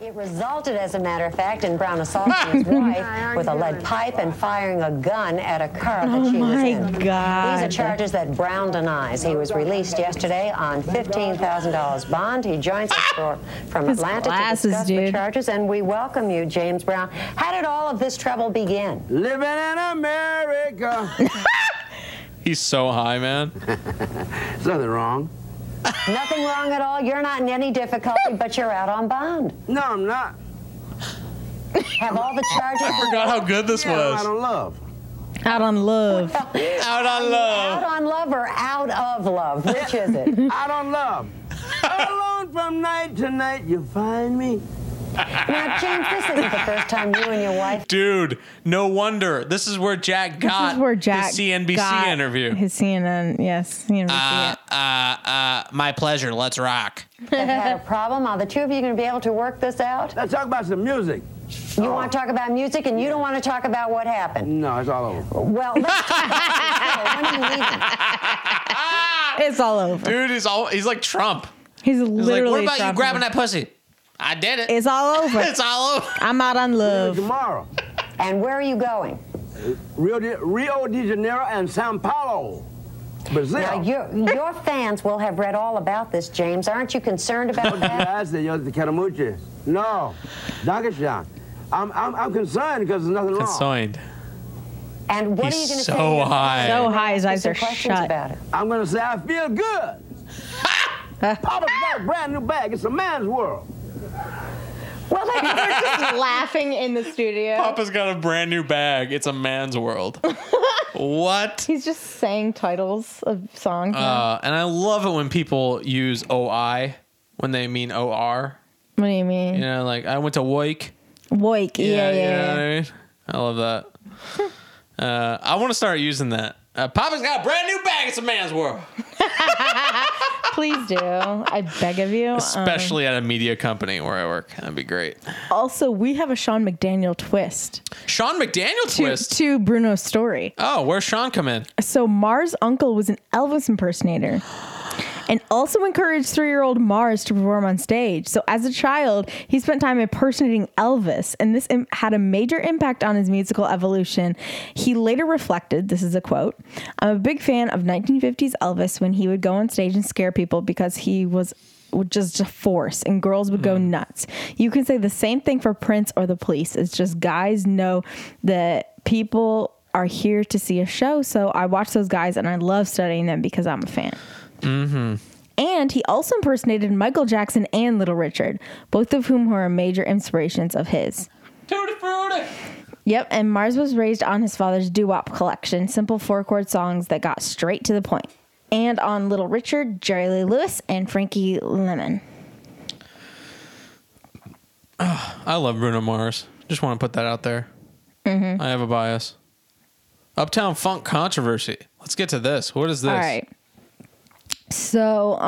It resulted, as a matter of fact, in Brown assaulting his wife with a lead pipe and firing a gun at a car that she was in. Oh, my God. These are charges that Brown denies. He was released yesterday on $15,000 bond. He joins us from Atlanta to discuss the charges, and we welcome you, James Brown. How did all of this trouble begin? Living in America. He's so high, man. There's nothing wrong. Nothing wrong at all. You're not in any difficulty, but you're out on bond. No, I'm not. Have all the charges... I forgot how good this was. Out on love. Out on love. Out on love. Out on love or out of love? Which is it? Out on love. Alone from night to night, you find me. Now, James, this isn't the first time you and your wife... Dude, no wonder. This is where Jack got his CNBC interview. His CNN, yes. CNBC. My pleasure. Let's rock. They've had a problem. Are the two of you going to be able to work this out? Let's talk about some music. You want to talk about music, and you don't want to talk about what happened? No, it's all over. Well, let's talk about when are you leaving? It's all over. Dude, he's like Trump. He's literally like, what about you grabbing that pussy? I did it. It's all over. It's all over. I'm out on love. Tomorrow. And where are you going? Rio de Janeiro and Sao Paulo, Brazil. Now, your fans will have read all about this, James. Aren't you concerned about that? No. I'm concerned because there's nothing wrong. Concerned. And what are you going to say? So high, his eyes are shut. About it? I'm going to say, I feel good. Papa's got a brand new bag. It's a man's world. Well, like, they're just laughing in the studio. Papa's got a brand new bag. It's a man's world. What? He's just saying titles of songs. And I love it when people use OI when they mean OR. What do you mean? You know, like, I went to Woik. Woik, yeah. You know what I mean? I love that. I want to start using that. Papa's got a brand new bag. It's a man's world. Please do. I beg of you. Especially at a media company where I work. That'd be great. Also, we have a Sean McDaniel twist. Sean McDaniel twist? To Bruno's story. Oh, where's Sean come in? So Mars' uncle was an Elvis impersonator. And also encouraged 3-year-old Mars to perform on stage. So as a child, he spent time impersonating Elvis, and this had a major impact on his musical evolution. He later reflected, this is a quote, "I'm a big fan of 1950s Elvis when he would go on stage and scare people because he was just a force and girls would go nuts. You can say the same thing for Prince or the Police. It's just guys know that people are here to see a show. So I watch those guys and I love studying them because I'm a fan." Mm-hmm. And he also impersonated Michael Jackson and Little Richard, both of whom were major inspirations of his. Tutti frutti. Yep, and Mars was raised on his father's doo-wop collection, simple four-chord songs that got straight to the point. And on Little Richard, Jerry Lee Lewis, and Frankie Lemon. Oh, I love Bruno Mars. Just want to put that out there. Mm-hmm. I have a bias. Uptown Funk controversy. Let's get to this. What is this? All right. So,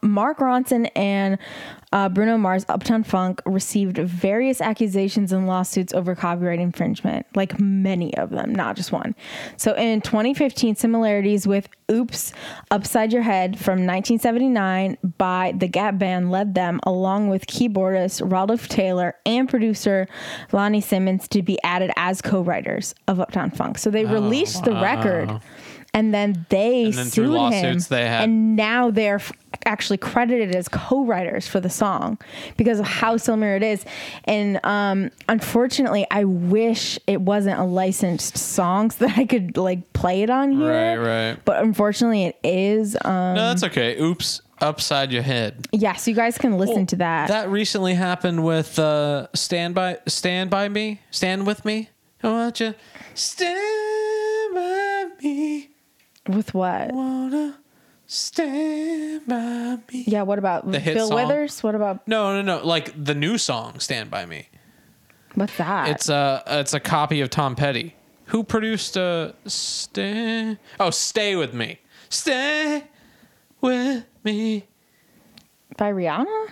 Mark Ronson and Bruno Mars, Uptown Funk, received various accusations and lawsuits over copyright infringement, like many of them, not just one. So, in 2015, similarities with Oops, Upside Your Head from 1979 by The Gap Band led them, along with keyboardist Rodolph Taylor and producer Lonnie Simmons, to be added as co-writers of Uptown Funk. So, they released the record. And then they sued him, and now they're actually credited as co-writers for the song because of how similar it is. And unfortunately, I wish it wasn't a licensed song so that I could like play it on here. Right. But unfortunately, it is. No, that's okay. Oops, Upside Your Head. Yeah, so you guys can listen to that. That recently happened with Stand by Me, Stand with Me. I want you stand by me. With what? Wanna stand by me. Yeah, what about the hit Bill song? Withers? What about No. Like the new song, Stand By Me. What's that? It's a copy of Tom Petty. Who produced Stay With Me. Stay With Me. By Rihanna?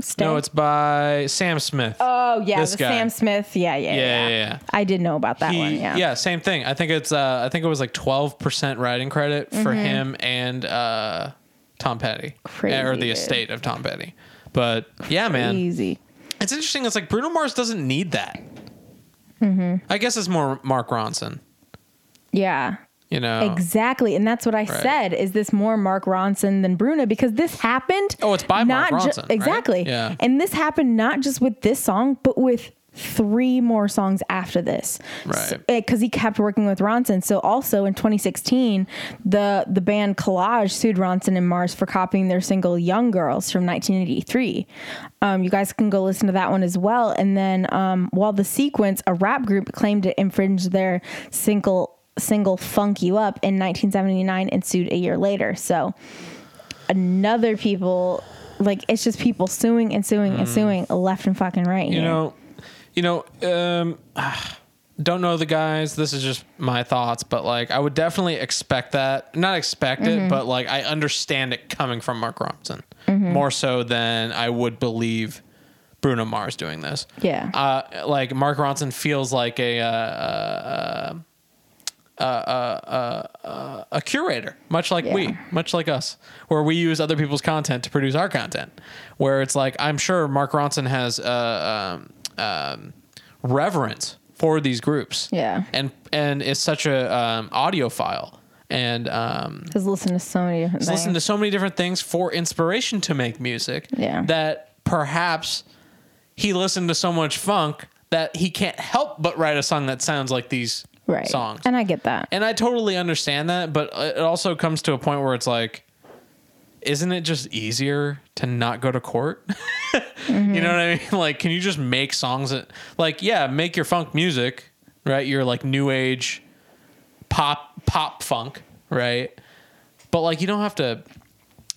Stay. No, it's by Sam Smith. Oh, yeah, Sam Smith. Yeah. I did know about that one. Yeah, same thing. I think it's I think it was like 12% writing credit for him and Tom Petty. Crazy, or the estate of Tom Petty. But yeah, man. Easy. It's interesting. It's like Bruno Mars doesn't need that. Mm-hmm. I guess it's more Mark Ronson. Yeah. You know. Exactly. And that's what I said. Is this more Mark Ronson than Bruno? Because this happened. Oh, it's by Mark Ronson. Exactly. Right? Yeah. And this happened not just with this song, but with 3 more songs after this. Right. Because he kept working with Ronson. So also in 2016, the band Collage sued Ronson and Mars for copying their single Young Girls from 1983. You guys can go listen to that one as well. And then while the sequence, a rap group claimed to infringe their single Funk You Up in 1979 and sued a year later. So another people, like, it's just people suing and suing and suing left and fucking right. Don't know the guys. This is just my thoughts, but like I would definitely expect that. Not expect it, but like I understand it coming from Mark Ronson more so than I would believe Bruno Mars doing this. Yeah. Like Mark Ronson feels like a curator, much like us, where we use other people's content to produce our content, where it's like, I'm sure Mark Ronson has reverence for these groups. Yeah. And is such a audiophile and has listened to so many different things. For inspiration to make music that perhaps he listened to so much funk that he can't help but write a song that sounds like these songs. And I get that. And I totally understand that, but it also comes to a point where it's like, isn't it just easier to not go to court? You know what I mean? Like, can you just make songs that, like, make your funk music, right? Your like new age pop funk, right? But like, you don't have to,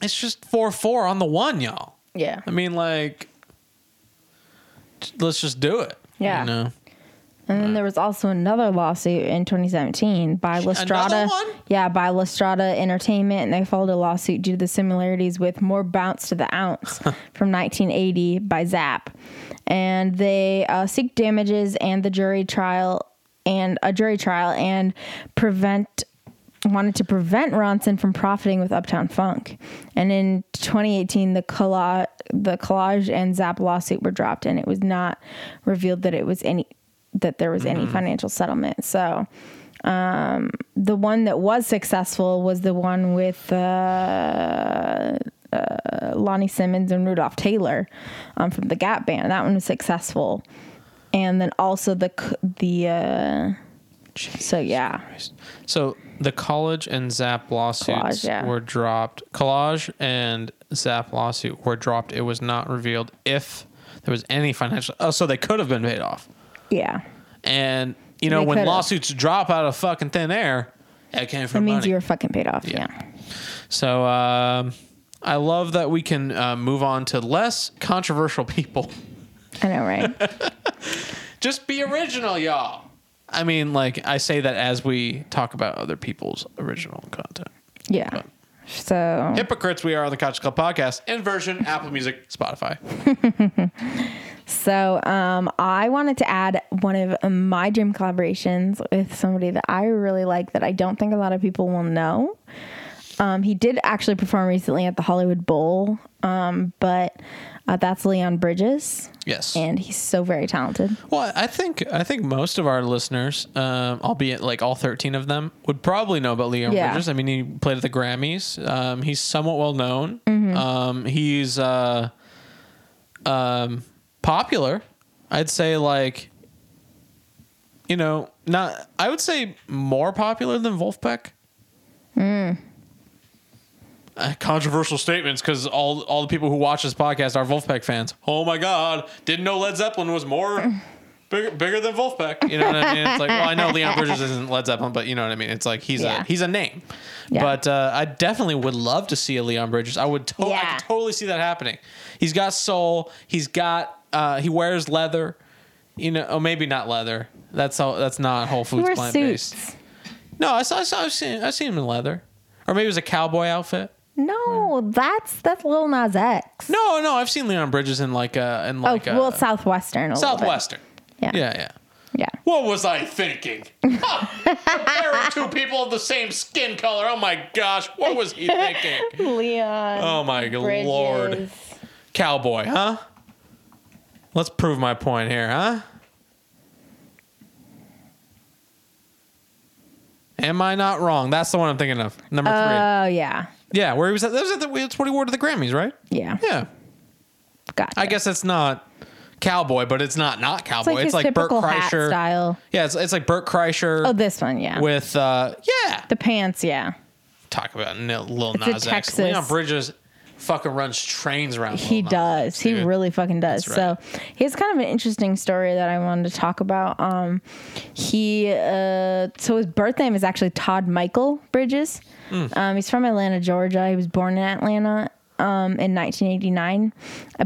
it's just 4/4 on the one, y'all. Yeah. I mean, like, let's just do it. Yeah. You know? And then there was also another lawsuit in 2017 by Lastrada. Yeah, by Lastrada Entertainment, and they filed a lawsuit due to the similarities with More Bounce to the Ounce from 1980 by Zap. And they seek damages and a jury trial and wanted to prevent Ronson from profiting with Uptown Funk. And in 2018, the Collage and Zap lawsuit were dropped, and it was not revealed that there was any financial settlement. So the one that was successful was the one with Lonnie Simmons and Rudolph Taylor from the Gap Band. That one was successful. And then also So the Collage and Zap lawsuits were dropped. Collage and Zap lawsuit were dropped. It was not revealed if there was any financial... Oh, so they could have been paid off. Yeah. And, you know, when lawsuits drop out of fucking thin air, it came from money. That means you were fucking paid off, yeah. So, I love that we can move on to less controversial people. I know, right? Just be original, y'all. I mean, like, I say that as we talk about other people's original content. Yeah. But so... hypocrites we are on the Conscious Club Podcast. Inversion, Apple Music, Spotify. So I wanted to add one of my dream collaborations with somebody that I really like that I don't think a lot of people will know. He did actually perform recently at the Hollywood Bowl, but that's Leon Bridges. Yes. And he's so very talented. Well, I think most of our listeners, albeit like all 13 of them, would probably know about Leon Bridges. I mean, he played at the Grammys. He's somewhat well known. Mm-hmm. He's popular. I'd say like, you know, not, I would say more popular than Vulfpeck. Mm. Controversial statements, because all the people who watch this podcast are Vulfpeck fans. Oh my God, didn't know Led Zeppelin was more bigger than Vulfpeck. You know what I mean? It's like, well, I know Leon Bridges isn't Led Zeppelin, but you know what I mean? It's like he's a name. Yeah. But I definitely would love to see a Leon Bridges. I could totally see that happening. He's got soul. He's got. He wears leather, you know. Oh, maybe not leather. That's not Whole Foods plant based. No, I seen him in leather, or maybe it was a cowboy outfit. No, that's Lil Nas X. No, I've seen Leon Bridges in like Southwestern. Yeah. What was I thinking? Comparing two people of the same skin color. Oh my gosh, what was he thinking? Leon. Oh my Bridges. Lord, cowboy, huh? Let's prove my point here, huh? Am I not wrong? That's the one I'm thinking of. Number three. Oh, yeah. Yeah, where he was at. That's what he wore to the Grammys, right? Yeah. Yeah. Gotcha. I guess that's not cowboy, but it's not cowboy. It's like Bert Kreischer style. Yeah, it's like Bert Kreischer. Oh, this one, yeah. With, the pants, yeah. Talk about Lil Nas X. Leon Bridges fucking runs trains around. He does. He really fucking does. Right. So he has kind of an interesting story that I wanted to talk about. His birth name is actually Todd Michael Bridges. He's from Atlanta, Georgia. He was born in Atlanta in 1989,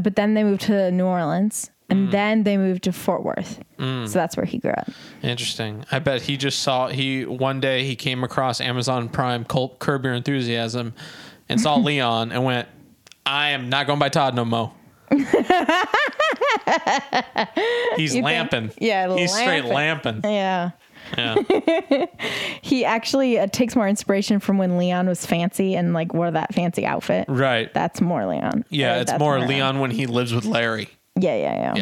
but then they moved to New Orleans, and then they moved to Fort Worth. So that's where he grew up. Interesting. I bet he just saw one day he came across Amazon Prime Curb Your Enthusiasm and saw Leon and went, I am not going by Todd no mo. He's lamping. Yeah, he's straight lamping. Yeah. He actually takes more inspiration from when Leon was fancy and like wore that fancy outfit. Right. That's more Leon. Yeah, it's more Leon when he lives with Larry. Yeah.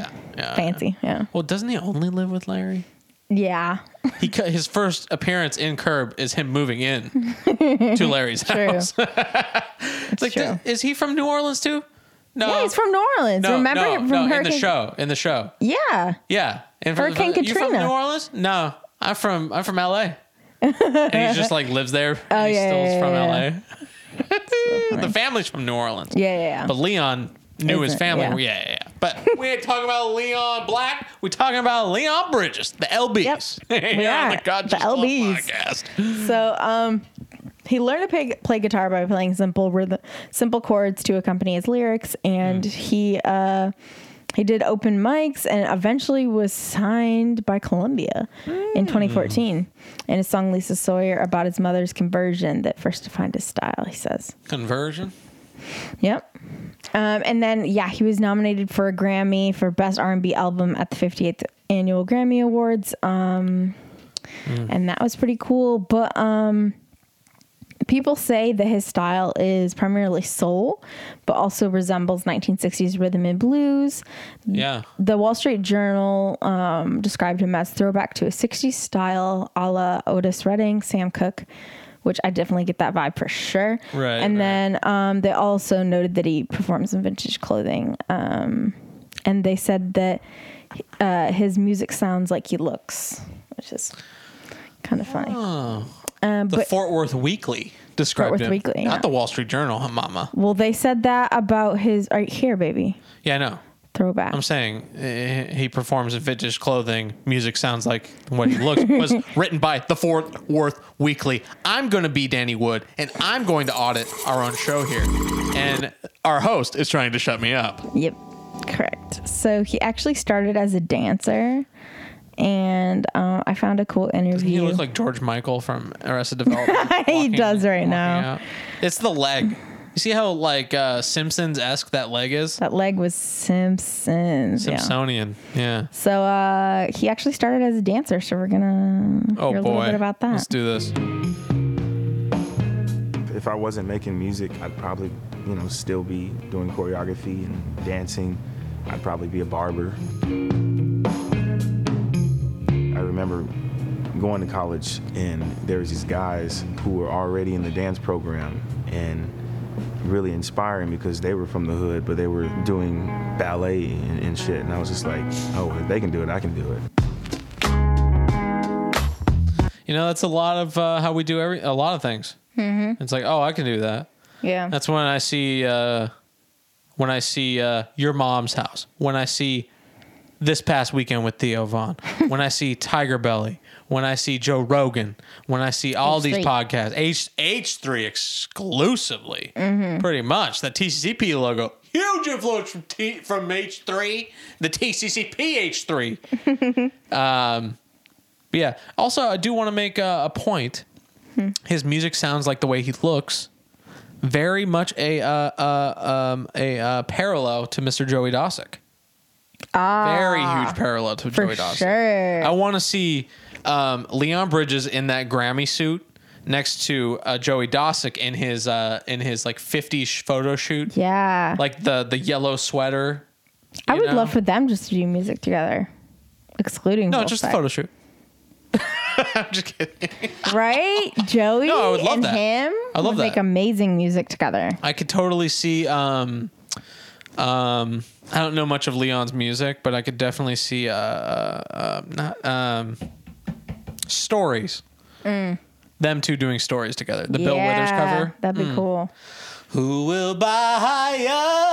Fancy. Yeah. Well, doesn't he only live with Larry? Yeah. His first appearance in Curb is him moving in to Larry's house. It's like, true. Is he from New Orleans too? No. Yeah, he's from New Orleans. No, remember him from Hurricane in the show. Yeah. Yeah. And Hurricane Katrina. You from New Orleans? No. I'm from LA. And he just like lives there. Oh, he's still from LA. The family's from New Orleans. Yeah. But Leon knew his family. Yeah. But we ain't talking about Leon Black. We're talking about Leon Bridges, the LBs. Yep. The LBs podcast. So, he learned to play guitar by playing simple chords to accompany his lyrics, and he He did open mics and eventually was signed by Columbia in 2014. In his song Lisa Sawyer about his mother's conversion that first defined his style, he says. Conversion? Yep. And then, yeah, he was nominated for a Grammy for Best R&B Album at the 58th Annual Grammy Awards. And that was pretty cool. But people say that his style is primarily soul, but also resembles 1960s rhythm and blues. Yeah. The Wall Street Journal described him as throwback to a 60s style a la Otis Redding, Sam Cooke, which I definitely get that vibe for sure. Right. And then they also noted that he performs in vintage clothing. And they said that his music sounds like he looks, which is kind of funny. The Fort Worth Weekly described Fort Worth him. Weekly, not the Wall Street Journal, huh, mama? Well, they said that about his right here, baby. Yeah, I know. Throwback. I'm saying he performs in vintage clothing. Music sounds like what he looks. Was written by the Fort Worth Weekly. I'm going to be Danny Wood, and I'm going to audit our own show here. And our host is trying to shut me up. Yep, correct. So he actually started as a dancer, and I found a cool interview. Doesn't he look like George Michael from Arrested Development? He does right now. Out. It's the leg. You see how, like, Simpsons-esque that leg is? That leg was Simpsons. Simpsonian, yeah. So he actually started as a dancer, so we're going to hear a little bit about that. Let's do this. If I wasn't making music, I'd probably, you know, still be doing choreography and dancing. I'd probably be a barber. I remember going to college, and there was these guys who were already in the dance program, and really inspiring because they were from the hood, but they were doing ballet and shit. And I was just like, oh, if they can do it, I can do it. You know, that's a lot of how we do a lot of things. Mm-hmm. It's like, oh, I can do that. Yeah. That's when I see Your Mom's House. When I see This Past Weekend with Theo Vaughn. When I see Tiger Belly. When I see Joe Rogan, when I see all H3. These podcasts, H3 exclusively, pretty much. That TCCP logo, huge influence from H3, the TCCP H3. Yeah. Also, I do want to make a point. His music sounds like the way he looks. Very much a parallel to Mr. Joey Dosick. Very huge parallel to Joey Dosick. Sure. I want to see Leon Bridges in that Grammy suit next to Joey Dosick in his like 50s photo shoot. Yeah, like the yellow sweater. I would love for them just to do music together, excluding Vulfpeck. Just a photo shoot. I'm just kidding. Right, Joey. No, I would love and that. Him. I love would that. Make amazing music together. I could totally see. I don't know much of Leon's music, but I could definitely see stories. Them two doing stories together. The Bill Withers cover. That'd be cool. Who will buy your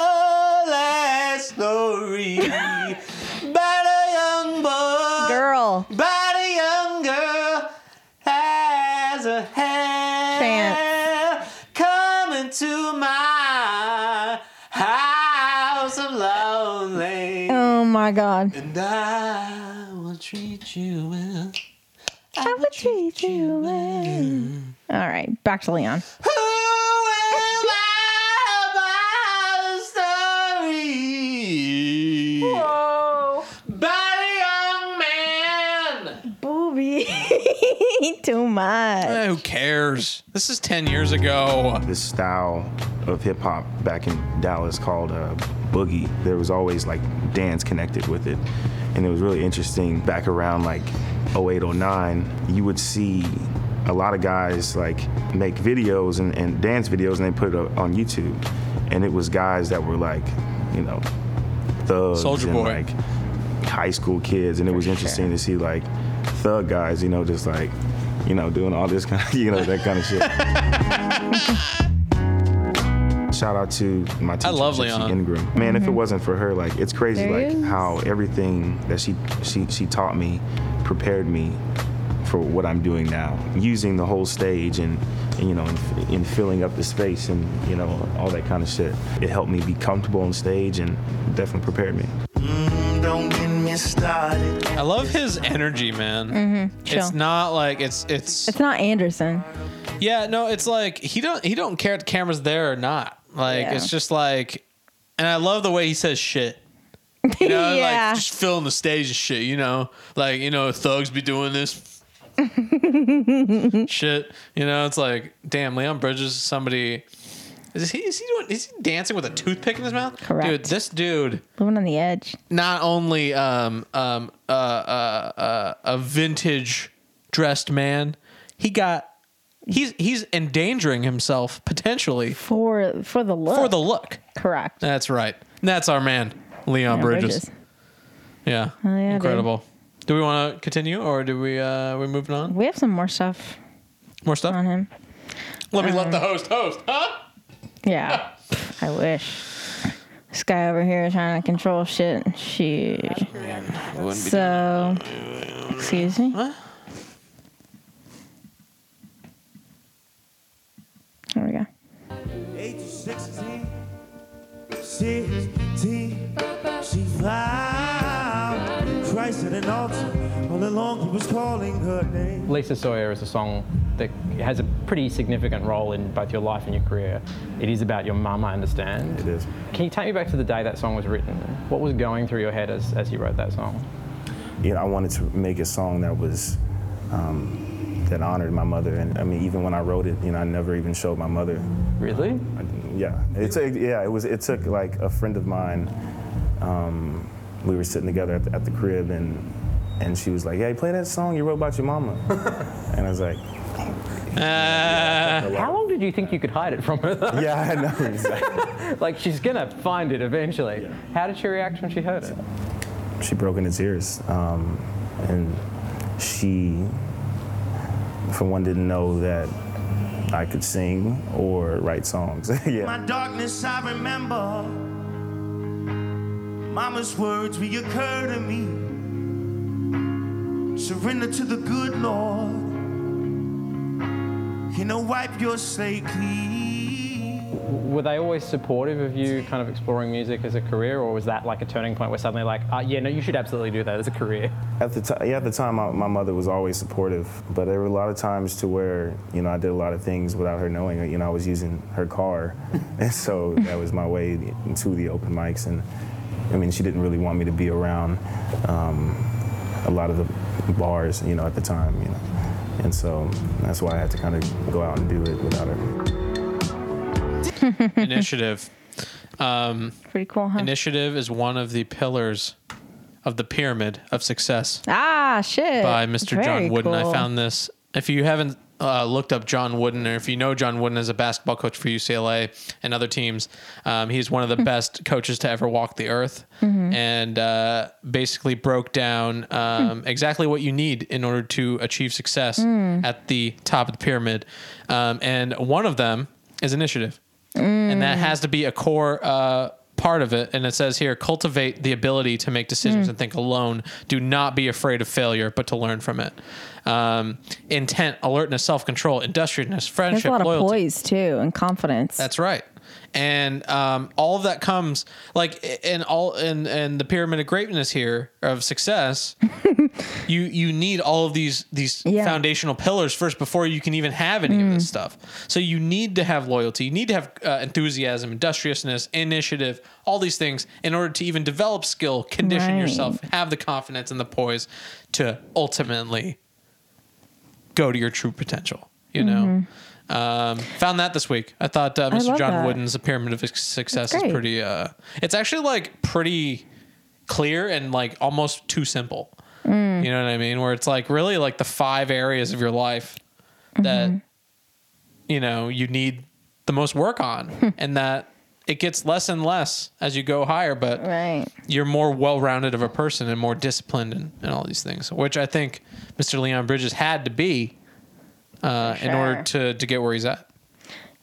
last story? By the young boy. Girl. By the young girl. Has a hair. Chance. Coming to my house of lonely. Oh my God. And I will treat you well. I would treat you well. All right, back to Leon. Who will buy the story? Whoa. By the young man. Booby. Too much. Who cares? This is 10 years ago. This style of hip hop back in Dallas called boogie. There was always like dance connected with it. And it was really interesting back around like 0809, you would see a lot of guys like make videos and dance videos, and they put it up on YouTube. And it was guys that were like, you know, thugs, Soldier Boy, like high school kids. And it was interesting to see like thug guys, you know, just like, you know, doing all this kind of, you know, that kind of shit. Shout out to my teacher, Gypsy Ingram. Man, if it wasn't for her, like, it's crazy, there like how everything that she taught me prepared me for what I'm doing now. Using the whole stage and you know, and filling up the space and, you know, all that kind of shit. It helped me be comfortable on stage and definitely prepared me. I love his energy, man. Mm-hmm. It's not like it's not Anderson. Yeah, no, it's like he don't care if the camera's there or not. Like it's just like, and I love the way he says shit. You know, like just filling the stage and shit. You know, like, you know, thugs be doing this shit. You know, it's like, damn, Leon Bridges is somebody. Is he dancing with a toothpick in his mouth? Correct. Dude, this dude living on the edge. Not only a vintage dressed man, he's endangering himself potentially for the look. For the look. Correct. That's right. And that's our man, Leon Bridges. Yeah. Oh, yeah. Incredible. Dude. Do we want to continue, or do we moving on? We have some more stuff. More stuff on him. Let me let the host, huh? Yeah, I wish. This guy over here is trying to control shit. So, excuse me. What? There we go. 8 to 16, she found Christ at an altar. All along he was calling her name. Lisa Sawyer is a song that has a pretty significant role in both your life and your career. It is about your mum, I understand. It is. Can you take me back to the day that song was written? What was going through your head as you wrote that song? Yeah, I wanted to make a song that was, that honored my mother. And I mean, even when I wrote it, you know, I never even showed my mother. Really? It took like a friend of mine, we were sitting together at the crib and she was like, hey, play that song you wrote about your mama. And I was like, how long did you think you could hide it from her, though? Yeah, I know, exactly. Like, she's gonna find it eventually. Yeah. How did she react when she heard it? She broke into tears, and she, for one, didn't know that I could sing or write songs. Yeah. My darkness, I remember. Mama's words reoccur to me. Surrender to the good Lord. You know, wipe your slate clean. Were they always supportive of you kind of exploring music as a career, or was that like a turning point where suddenly like, yeah, no, you should absolutely do that as a career? At the time, my mother was always supportive, but there were a lot of times to where, you know, I did a lot of things without her knowing. You know, I was using her car, and so that was my way into the open mics. And I mean, she didn't really want me to be around a lot of the bars, you know, at the time, you know. And so that's why I had to kind of go out and do it without her. Initiative. Pretty cool, huh? Initiative is one of the pillars of the pyramid of success. Ah, shit. By Mr. Very John Wooden. Cool. I found this. If you haven't looked up John Wooden, or if you know John Wooden as a basketball coach for UCLA and other teams, he's one of the best coaches to ever walk the earth, and basically broke down exactly what you need in order to achieve success at the top of the pyramid. And one of them is initiative. And that has to be a core part of it. And it says here, cultivate the ability to make decisions and think alone. Do not be afraid of failure, but to learn from it. Intent, alertness, self-control, industriousness, friendship, loyalty. There's a lot of poise, too, and confidence. That's right. And all of that comes, like, in the pyramid of greatness here, of success, you need all of these foundational pillars first before you can even have any of this stuff. So you need to have loyalty. You need to have enthusiasm, industriousness, initiative, all these things in order to even develop skill, condition yourself, have the confidence and the poise to ultimately go to your true potential, you know? Found that this week. I thought Mr. John Wooden's The Pyramid of Success is pretty it's actually like pretty clear and like almost too simple. You know what I mean? Where it's like really like the 5 areas of your life that you know you need the most work on, and that it gets less and less as you go higher, but you're more well-rounded of a person and more disciplined and all these things, which I think Mr. Leon Bridges had to be in order to get where he's at.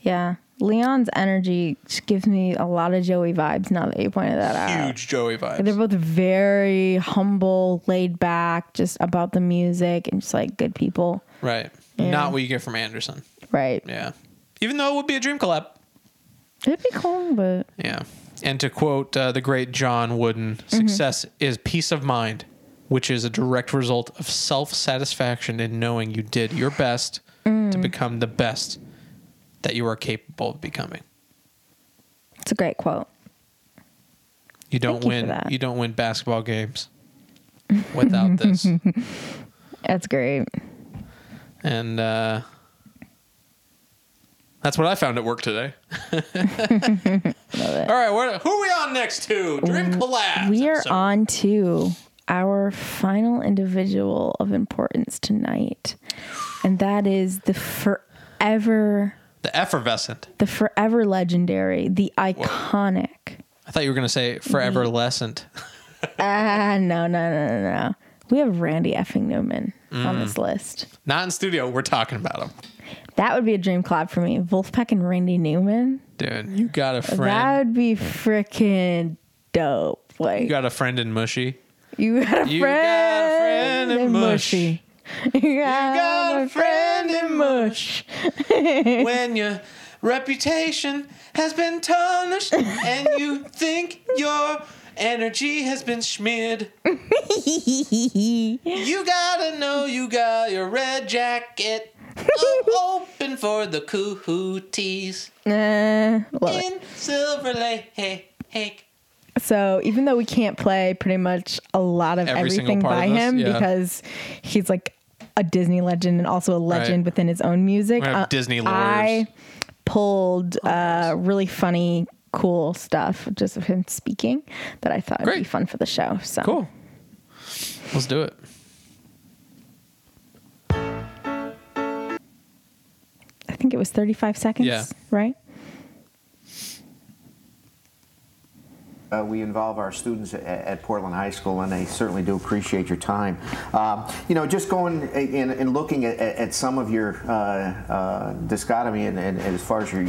Yeah. Leon's energy gives me a lot of Joey vibes now that you pointed that out. Huge Joey vibes. They're both very humble, laid back, just about the music and just like good people. Right. Yeah. Not what you get from Anderson. Right. Yeah. Even though it would be a dream collab. It'd be cool, but... Yeah. And to quote the great John Wooden, success is peace of mind, which is a direct result of self-satisfaction in knowing you did your best to become the best that you are capable of becoming. It's a great quote. You don't win basketball games without this. That's great. And that's what I found at work today. Love it. All right, who are we on next to? Dream Collabs. We are on to our final individual of importance tonight, and that is the effervescent, the forever legendary, the iconic. Whoa. I thought you were going to say forever lescent. No. We have Randy effing Newman on this list. Not in studio. We're talking about him. That would be a dream collab for me. Vulfpeck and Randy Newman. Dude, you got a friend. That would be freaking dope. Like, you got a friend in Mushy. You got a friend in Mush. When your reputation has been tarnished and you think your energy has been smeared, you gotta know you got your red jacket open for the cooties in Silver Lake. So even though we can't play pretty much a lot of everything by him because he's like a Disney legend and also a legend within his own music, Disney lore. I pulled really funny, cool stuff just of him speaking that I thought would be fun for the show. So cool. Let's do it. I think it was 35 seconds, right? We involve our students at Portland High School, and they certainly do appreciate your time. Just going and looking at some of your discotomy and as far as your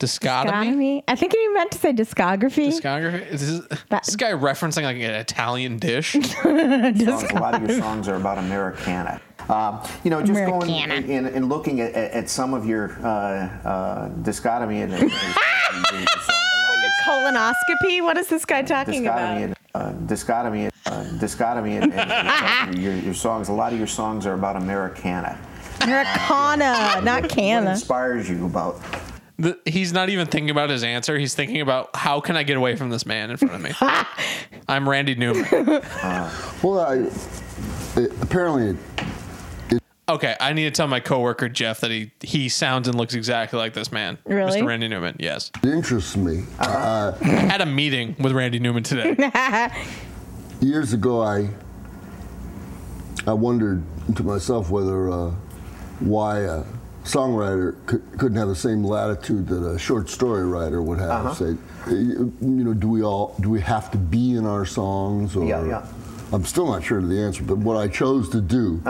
discotomy? I think you meant to say discography. Discography? Is this guy referencing like an Italian dish? A lot of your songs are about Americana. Just Americana. Going and looking at some of your discotomy and colonoscopy? What is this guy talking about? Discotomy. And your songs. A lot of your songs are about Americana. Americana, not Canna. What inspires you about? He's not even thinking about his answer. He's thinking about how can I get away from this man in front of me. I'm Randy Newman. Apparently. Okay, I need to tell my coworker Jeff that he sounds and looks exactly like this man. Really? Mr. Randy Newman, yes. It interests me. I had a meeting with Randy Newman today. Years ago, I wondered to myself whether why a songwriter couldn't have the same latitude that a short story writer would have. Say, do we have to be in our songs? Or, yeah. I'm still not sure of the answer, but what I chose to do.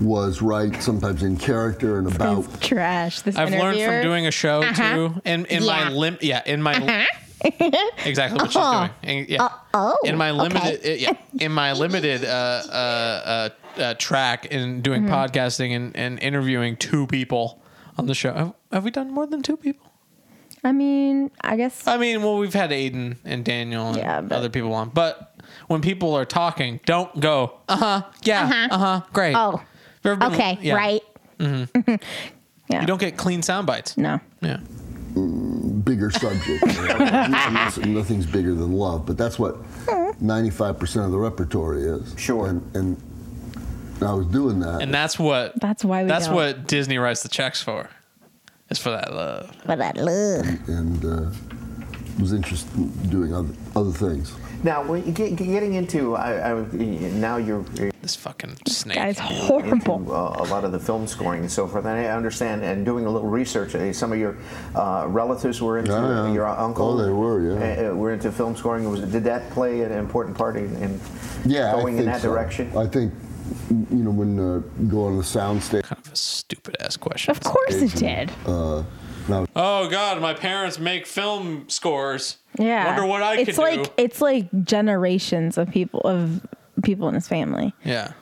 Was right sometimes in character and about this trash. This I've learned from doing a show too, in my limit. Yeah, in my exactly what she's doing. And, in my limited, in my limited track in doing podcasting and interviewing two people on the show. Have we done more than two people? I mean, we've had Aiden and Daniel and other people on, but when people are talking, don't go great. Oh. Okay, right. Mm-hmm. You don't get clean sound bites. No. Yeah. Bigger subject. Nothing's bigger than love, but that's what 95% of the repertory is. Sure. And I was doing that. And that's what. That's why we. That's don't. What Disney writes the checks for. It's for that love. For that love. And it was interesting doing other things. Now, getting into now you're this fucking snake. That's horrible. Into, a lot of the film scoring and so forth. And I understand, and doing a little research, some of your relatives were into your uncle. Oh, they were. Yeah, were into film scoring. Did that play an important part in going in that direction? I think when go on the soundstage. Kind of a stupid ass question. Of course it did. Oh God, my parents make film scores. Yeah, wonder what I could do. It's like generations of people in his family. Yeah.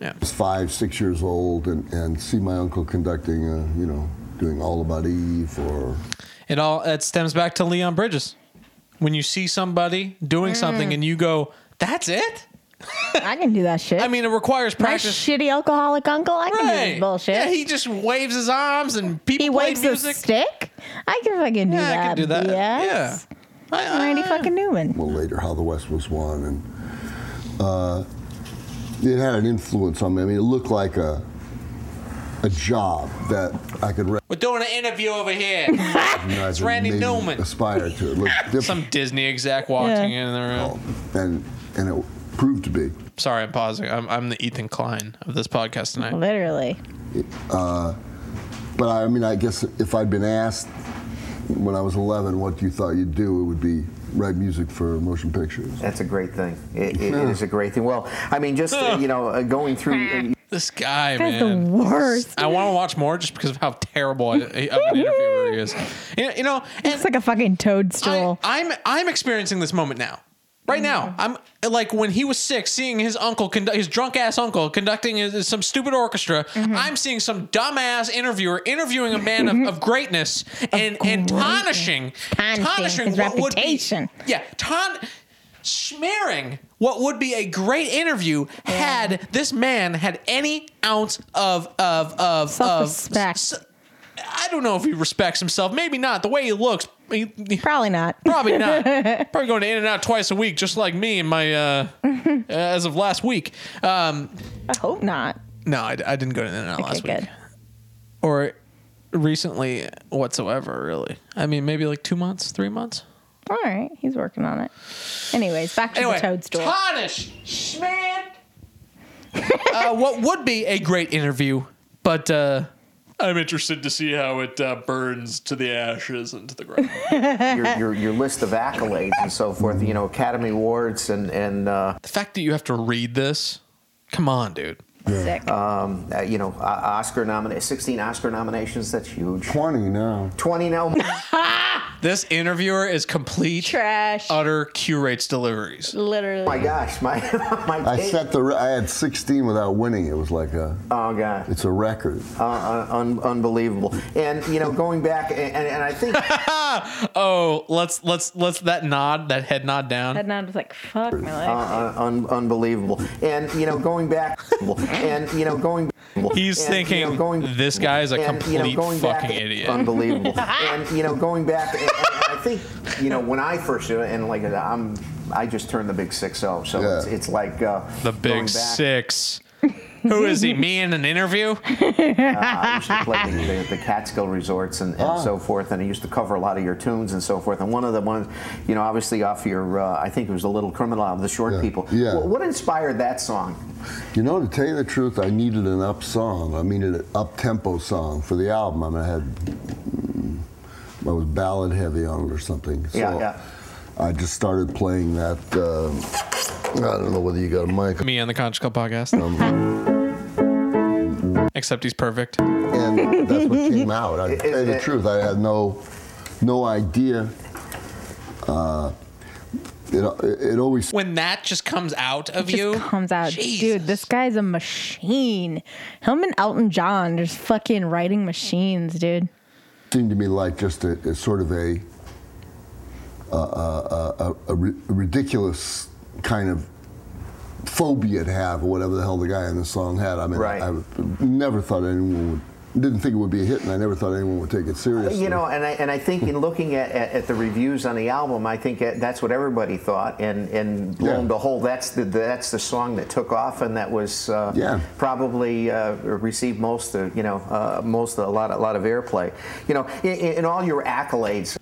I was 5, 6 years old, and see my uncle conducting, doing All About Eve or. It stems back to Leon Bridges. when you see somebody doing something and you go, that's it? I can do that shit. I mean, it requires practice. My shitty alcoholic uncle, I can do this bullshit. Yeah, he just waves his arms and people play music. He waves his stick? I can fucking do that. Yeah, I can do that. Yes. Yeah. Randy fucking Newman. Well, later, How the West Was Won. And it had an influence on me. I mean, it looked like a job that I could... We're doing an interview over here. It's Randy Newman. Aspire to it. Some Disney exec walking in the room. Oh, and it proved to be. Sorry, I'm pausing. I'm the Ethan Klein of this podcast tonight. Literally. But I guess if I'd been asked when I was 11 what you thought you'd do, it would be write music for motion pictures. That's a great thing. It is a great thing. Well, going through... This guy, man. That's the worst. I want to watch more just because of how terrible an interviewer he is. It's like a fucking toadstool. I'm experiencing this moment now. Right now, I'm like when he was 6, seeing his uncle, his drunk ass uncle, conducting some stupid orchestra. Mm-hmm. I'm seeing some dumbass interviewer interviewing a man of greatness and tarnishing his reputation. Smearing what would be a great interview had this man had any ounce of self-respect. I don't know if he respects himself. Maybe not. The way he looks. Probably not. Probably not. Probably going to In-N-Out twice a week, just like me and my, as of last week. I hope not. No, I didn't go to In-N-Out last week. Or recently whatsoever, really. I mean, maybe like 2 months, 3 months. All right. He's working on it. Anyways, back to the toadstool. Tarnish Schmidt. What would be a great interview, but... I'm interested to see how it burns to the ashes and to the ground. your list of accolades and so forth, Academy Awards and the fact that you have to read this, come on, dude. Yeah. Sick. Oscar nominations, 16 Oscar nominations. That's huge. 20 now. This interviewer is complete trash. Utter curates deliveries. Literally. Oh my gosh, I had 16 without winning. It was like oh god, it's a record. Unbelievable. And going back and I think. Oh, let's that head nod down. Head nod was like fuck my life. Unbelievable. And going back. And this guy is a complete fucking idiot. Unbelievable. And going back, and I think when I first did it, and like I just turned the big 6-0, so it's like the big 6. Who is he? Me in an interview? I used to play the Catskill resorts and so forth, and I used to cover a lot of your tunes and so forth. And one of the ones, obviously off your, I think it was The Little Criminal of the Short People. Yeah. What inspired that song? To tell you the truth, I needed an up song. I needed an up-tempo song for the album. I was ballad heavy on it or something. So yeah. I just started playing that. I don't know whether you got a mic. Me on the Conscious Club Podcast. Except he's perfect. And that's what came out. I tell you the truth, I had no idea. It always... When that just comes out of you? It just comes out. Jesus. Dude, this guy's a machine. Him and Elton John just fucking writing machines, dude. Seemed to me like just a sort of a ridiculous kind of phobia to have, or whatever the hell the guy in the song had. I never thought anyone didn't think it would be a hit, and I never thought anyone would take it seriously. And I think in looking at the reviews on the album, I think that's what everybody thought, and lo and behold, that's the song that took off, and that was probably received a lot of airplay. In all your accolades.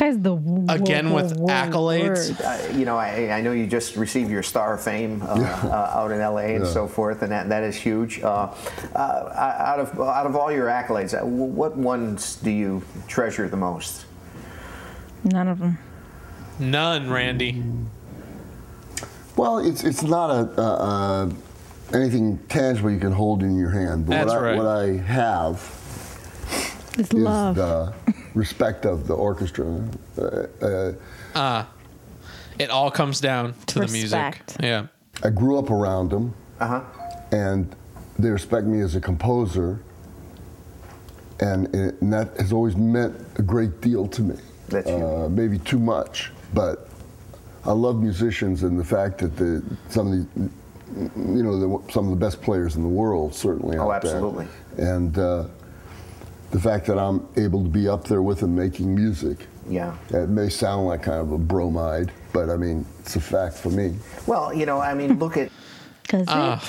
Again with accolades. I know you just received your Star of Fame out in LA and so forth, and that is huge. Out of all your accolades, what ones do you treasure the most? None of them. None, Randy. Well, it's not anything tangible you can hold in your hand. But that's right. What I have is love. Respect of the orchestra. It all comes down to the music. Yeah. I grew up around them, and they respect me as a composer, and that has always meant a great deal to me. Maybe too much. But I love musicians, and the fact that some of the best players in the world certainly out there. Oh, absolutely. And the fact that I'm able to be up there with them making music. Yeah. It may sound like kind of a bromide, but I mean, it's a fact for me. Well, look at. I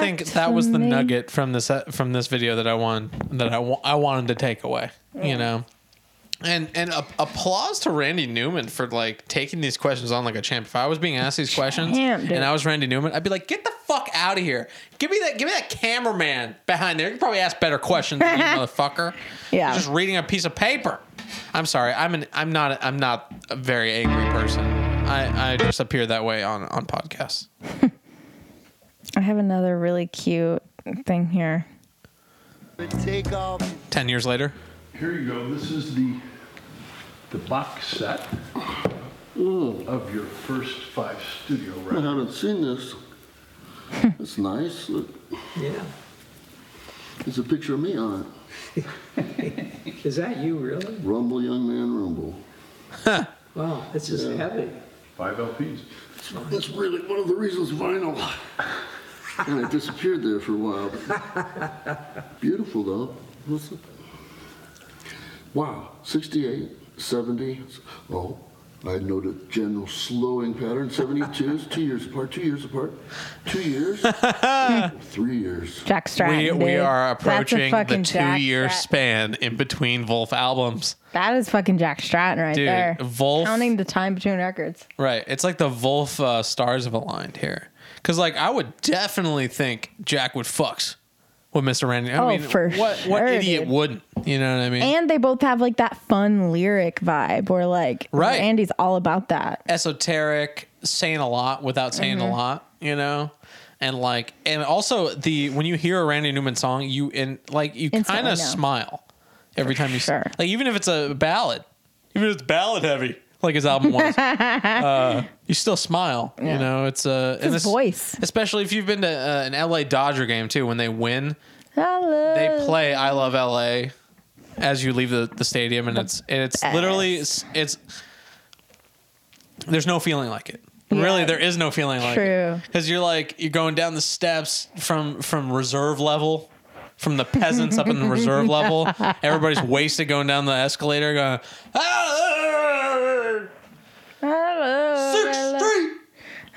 think that was the nugget from this video that I wanted to take away. Yeah. And applause to Randy Newman for taking these questions on like a champ. If I was being asked these questions and I was Randy Newman, I'd be like, get the fuck out of here. Give me that cameraman behind there. You can probably ask better questions than you, motherfucker. Yeah, you're just reading a piece of paper. I'm sorry. I'm not a very angry person. I just appear that way on podcasts. I have another really cute thing here. 10 years later. Here you go. This is the box set of your first 5 studio records. I haven't seen this. It's nice. Look. Yeah. There's a picture of me on it. Is that you, really? Rumble, young man, rumble. Huh. Wow, this is heavy. 5 LPs. That's really one of the reasons vinyl. And it disappeared there for a while. Beautiful, though. Listen. Wow, 68, 70, oh, I noted general slowing pattern, 72 is 2 years apart, 2 years, 3 years. Jack Stratton, we are approaching the 2-year span in between Vulf albums. That is fucking Jack Stratton right there. Vulf, counting the time between records. Right, it's like the Vulf stars have aligned here. Because I would definitely think Jack would fucks with Mr. Randy. What idiot wouldn't? You know what I mean? And they both have that fun lyric vibe where right. Randy's all about that. Esoteric, saying a lot without saying a lot, and and also when you hear a Randy Newman song, you kind of smile every time you sing. Even if it's a ballad, even if it's ballad heavy, like his album was, you still smile. Yeah. It's his voice, especially if you've been to an LA Dodger game too. When they win, they play "I Love LA" as you leave the stadium, and it's literally it's there's no feeling like it. Yeah. Really, there is no feeling like it, because you're going down the steps from reserve level. From the peasants up in the reserve level. Everybody's wasted going down the escalator going, Hello, 6th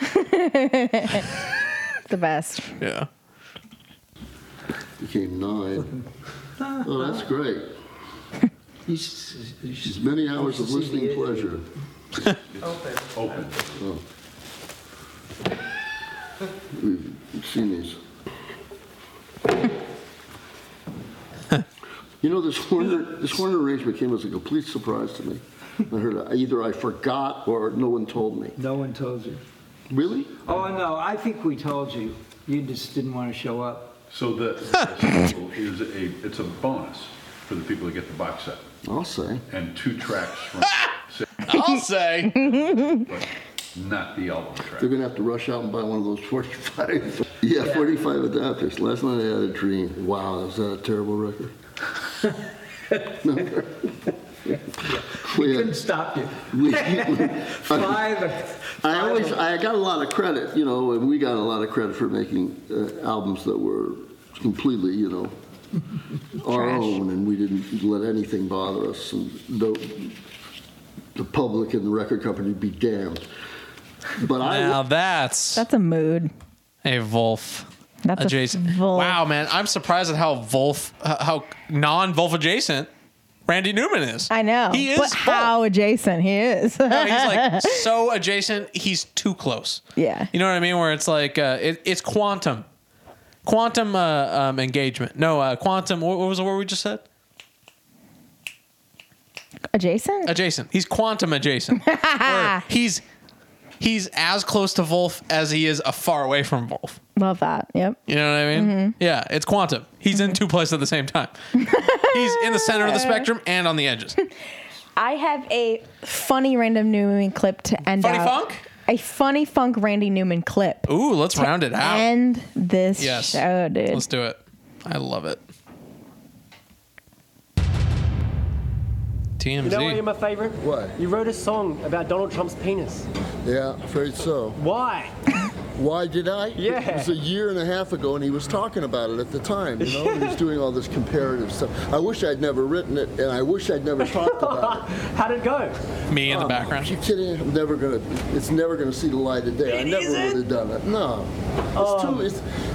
Street. The best. Yeah. Became 9. Oh, that's great. It's many hours of listening pleasure. Open. Oh. We've seen these. This horn arrangement came as a complete surprise to me. I heard it. Either I forgot or no one told me. No one told you. Really? Oh, no. I think we told you. You just didn't want to show up. So it's a bonus for the people that get the box set. I'll say. And 2 tracks from... I'll say. But not the album track. They're going to have to rush out and buy one of those 45. Yeah, 45 adapters. Last night I had a dream. Wow, was that a terrible record? Remember? We couldn't stop you. I got a lot of credit, and we got a lot of credit for making albums that were completely, our own, and we didn't let anything bother us. And the public and the record company be damned. But that's a mood. Hey, Vulf. That's adjacent. Wow, man, I'm surprised at how non-Vulf adjacent Randy Newman is. I know. He is, but how adjacent he is. No, he's so adjacent, he's too close. Yeah. You know what I mean? Where it's it's quantum. Quantum engagement. No, quantum, what was the word we just said? Adjacent? Adjacent. He's quantum adjacent. Where he's as close to Vulf as he is far away from Vulf. Love that. Yep. You know what I mean? Mm-hmm. Yeah, it's quantum. He's in 2 places at the same time. He's in the center of the spectrum and on the edges. I have a funny Random Newman clip to end funny out. Funny funk? A funny funk Randy Newman clip. Ooh, let's round it out. End this show, dude. Let's do it. I love it. TMZ. You know what, you're my favorite? What? You wrote a song about Donald Trump's penis. Yeah, I'm afraid so. Why? Why did I? Yeah. It was a year and a half ago, and he was talking about it at the time. You know, he was doing all this comparative stuff. I wish I'd never written it, and I wish I'd never talked about it. How'd it go? Me in the background. Are you kidding? I'm never gonna. It's never gonna see the light of day. I never would have done it. No.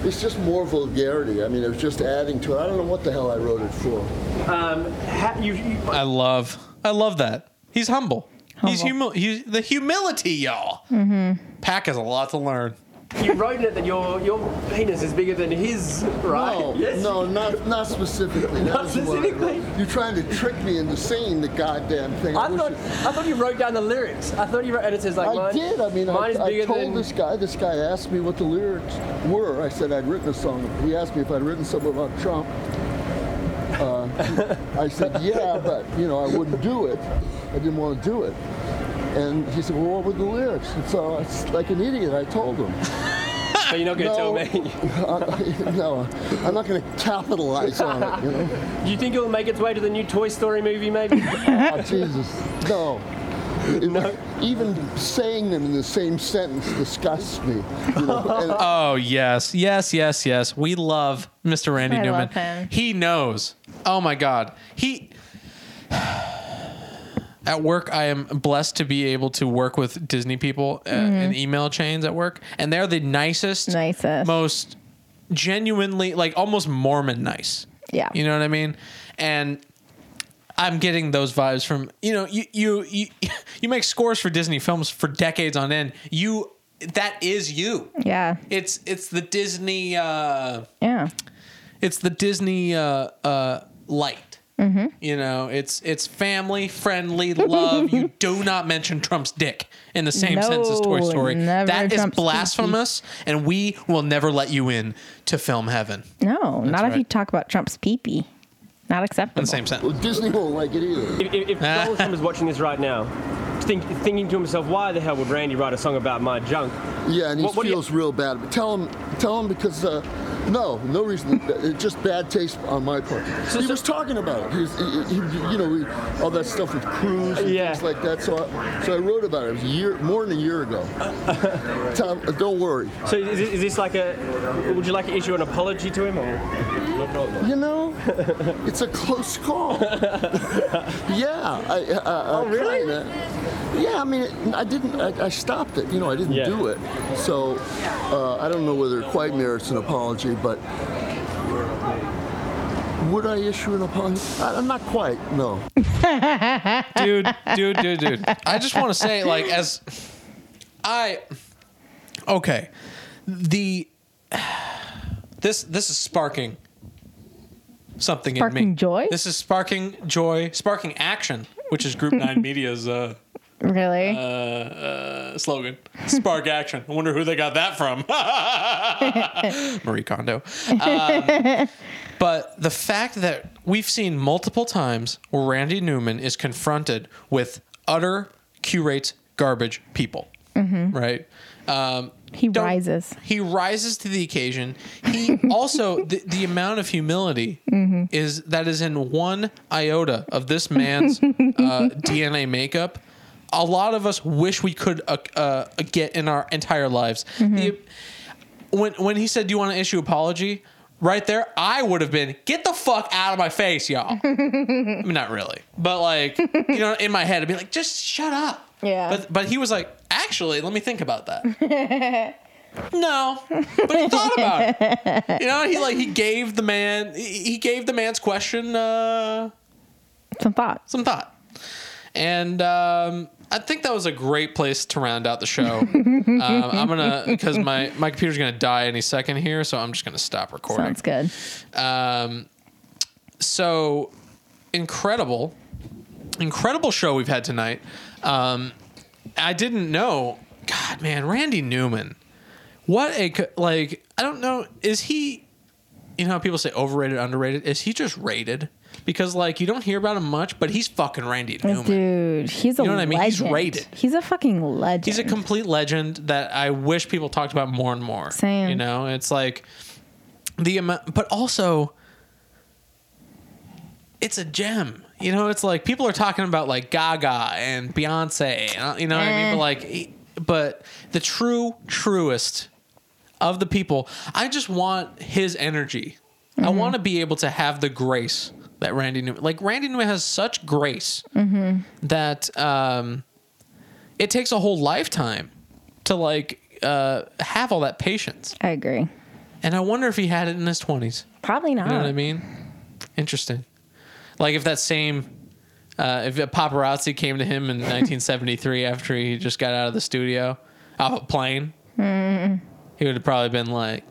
It's just more vulgarity. I mean, it was just adding to it. I don't know what the hell I wrote it for. I love that. He's humble. He's the humility, y'all. Mm-hmm. Paak has a lot to learn. You wrote in it that your penis is bigger than his, right? No, yes. not specifically. Not specifically? You're trying to trick me into singing the goddamn thing. I thought you wrote down the lyrics. I thought you wrote, and it says like mine. I did. I mean, I told this guy asked me what the lyrics were. I said I'd written a song. He asked me if I'd written something about Trump. I said, yeah, but, you know, I wouldn't do it. I didn't want to do it. And he said, well, what were the lyrics? And so it's like an idiot, I told him. So you're not going to tell me? No, I'm not going to capitalize on it, you know? Do you think it'll make its way to the new Toy Story movie, maybe? Oh, Jesus. No. Even saying them in the same sentence disgusts me. You know? Yes. We love Mr. Randy Newman. I love him. He knows. Oh, my God. At work, I am blessed to be able to work with Disney people in email chains at work. And they're the nicest, most genuinely, like almost Mormon nice. Yeah. You know what I mean? And I'm getting those vibes from, you know, you make scores for Disney films for decades on end. That is you. Yeah. It's the Disney. Yeah. It's the Disney light. Mm-hmm. You know, it's family friendly love. You do not mention Trump's dick in the same sentence as Toy Story. That is blasphemous, and we will never let you in to film heaven. No, that's not right. If you talk about Trump's pee-pee. Not acceptable. In the same sentence. Well, Disney won't like it either. If Donald Trump is watching this right now, thinking to himself, why the hell would Randy write a song about my junk? Yeah, and he feels real bad. But tell him because no reason. It's just bad taste on my part. He was talking about it. He all that stuff with Cruise and things like that. So I wrote about it. It was more than a year ago. Tom, don't worry. So is this like would you like to issue an apology to him? Or? You know, it's a close call. Yeah. Oh, really? Yeah, I mean, I stopped it. You know, I didn't do it. So I don't know whether it quite merits an apology, but would I issue an apology? I'm not quite, no. Dude. I just want to say, like, this is sparking something in me. Sparking joy? This is sparking joy, sparking action, which is Group 9 Media's slogan. Spark action. I wonder who they got that from. Marie Kondo. But the fact that we've seen multiple times where Randy Newman is confronted with utter curates garbage people, right? He rises to the occasion. He also the amount of humility is in one iota of this man's DNA makeup. A lot of us wish we could get in our entire lives. When he said, "Do you want to issue apology?" Right there, I would have been, "Get the fuck out of my face, y'all." I mean, not really, but like, you know, in my head, I'd be like, "Just shut up." Yeah. But he was like, actually, let me think about that. No, but he thought about it. You know, he gave the man's question some thought, and I think that was a great place to round out the show. I'm gonna, because my computer's gonna die any second here, so I'm just gonna stop recording. Sounds good. So incredible show we've had tonight. I didn't know. God, man, Randy Newman. I don't know. Is he, you know how people say overrated, underrated? Is he just rated? Because, like, you don't hear about him much, but he's fucking Randy Newman. Dude, he's a legend. You know what I mean? He's rated. He's a fucking legend. He's a complete legend that I wish people talked about more and more. Same. You know, it's like the amount, but also it's a gem. You know, it's like people are talking about like Gaga and Beyonce, you know what I mean? But like, but the truest of the people, I just want his energy. Mm-hmm. I want to be able to have the grace that Randy Newman, like Randy Newman has such grace mm-hmm. that, it takes a whole lifetime to like, have all that patience. I agree. And I wonder if he had it in his 20s. Probably not. You know what I mean? Interesting. Like if that same, if a paparazzi came to him in 1973 after he just got out of the studio, off a plane, he would have probably been like,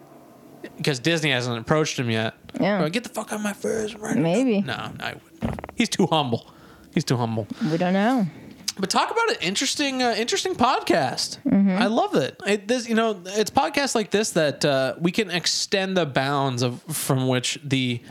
because Disney hasn't approached him yet. Yeah. Like, get the fuck out of my face. Right? Maybe. No, I wouldn't. He's too humble. We don't know. But talk about an interesting podcast. Mm-hmm. I love it. It's podcasts like this that we can extend the bounds from which the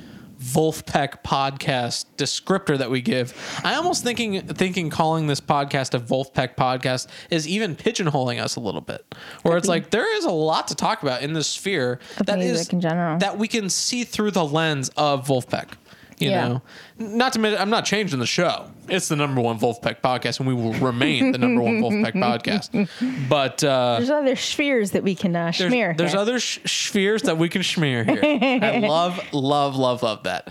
Vulfpeck podcast descriptor that we give. I almost thinking calling this podcast a Vulfpeck podcast is even pigeonholing us a little bit. Where it's like there is a lot to talk about in this sphere that is in general that we can see through the lens of Vulfpeck. You know, not to mention, I'm not changing the show. It's the number one Vulfpeck podcast, and we will remain the number one Vulfpeck podcast. But there's other spheres that we can smear. There's other spheres that we can smear here. I love that.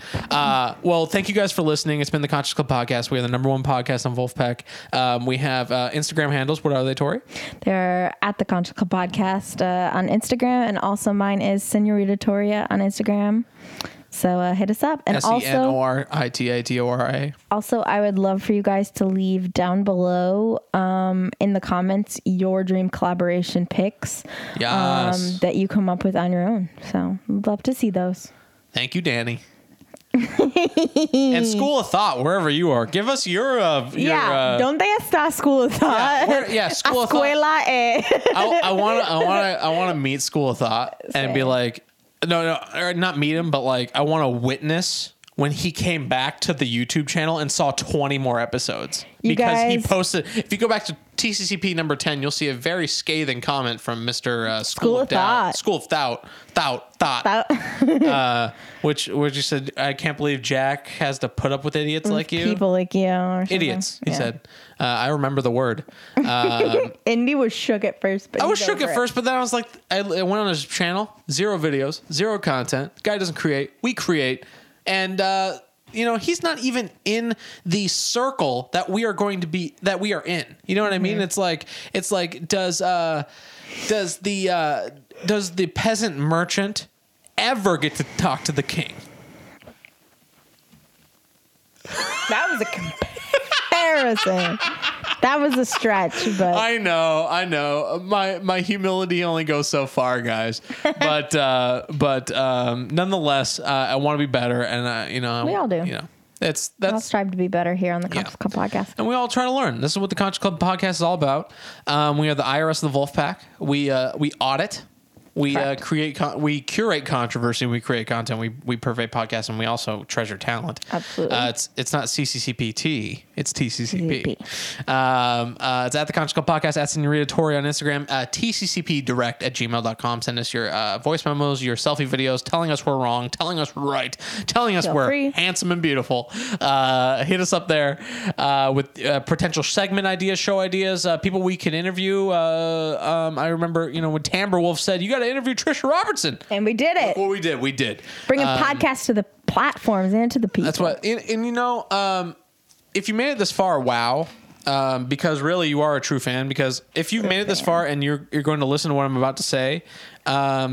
Well, thank you guys for listening. It's been the Conscious Club Podcast. We are the number one podcast on Vulfpeck. We have Instagram handles. What are they, Tori? They're at the Conscious Club Podcast on Instagram, and also mine is Señorita Toria on Instagram. So hit us up. And SENORITATORA. Also, I would love for you guys to leave down below in the comments your dream collaboration picks that you come up with on your own. So we'd love to see those. Thank you, Danny. And School of Thought, wherever you are, give us your donde está School of Thought? Yeah, School of Thought. I want to meet School of Thought and be like, No, not meet him, but like I want to witness when he came back to the YouTube channel and saw 20 more episodes he posted. If you go back to TCCP number 10, you'll see a very scathing comment from Mr. School of Thought, which he said, I can't believe Jack has to put up with idiots like you. People like you. Or idiots, he said. I remember the word. Indy was shook at first. But I was shook at first, but then I was like, I went on his channel, zero videos, zero content. Guy doesn't create. We create. And, you know, he's not even in the circle that we are going to be, that we are in. You know what I mean? It's like, does the peasant merchant ever get to talk to the king? That was a comparison. That was a stretch, but I know. My humility only goes so far, guys. But nonetheless, I want to be better, and we all do. You know, we all strive to be better here on the Conscious Club Podcast, and we all try to learn. This is what the Conscious Club Podcast is all about. We are the IRS of the Vulfpeck. We audit. We curate controversy. We create content. We purvey podcasts, and we also treasure talent. Absolutely. It's not CCCPT. It's TCCP. It's at the Conscious Club Podcast, at Señorita Toria on Instagram, tccpdirect@gmail.com. Send us your voice memos, your selfie videos, telling us we're wrong, telling us we're right, telling us we're handsome and beautiful. Hit us up there with potential segment ideas, show ideas, people we can interview. I remember, when Tamber Wolf said, you got to interview Trisha Robertson. And we did it. Well, we did. Bringing podcasts to the platforms and to the people. That's what. And if you made it this far, wow. Because really you are a true fan, because if you've made it this far and you're going to listen to what I'm about to say, I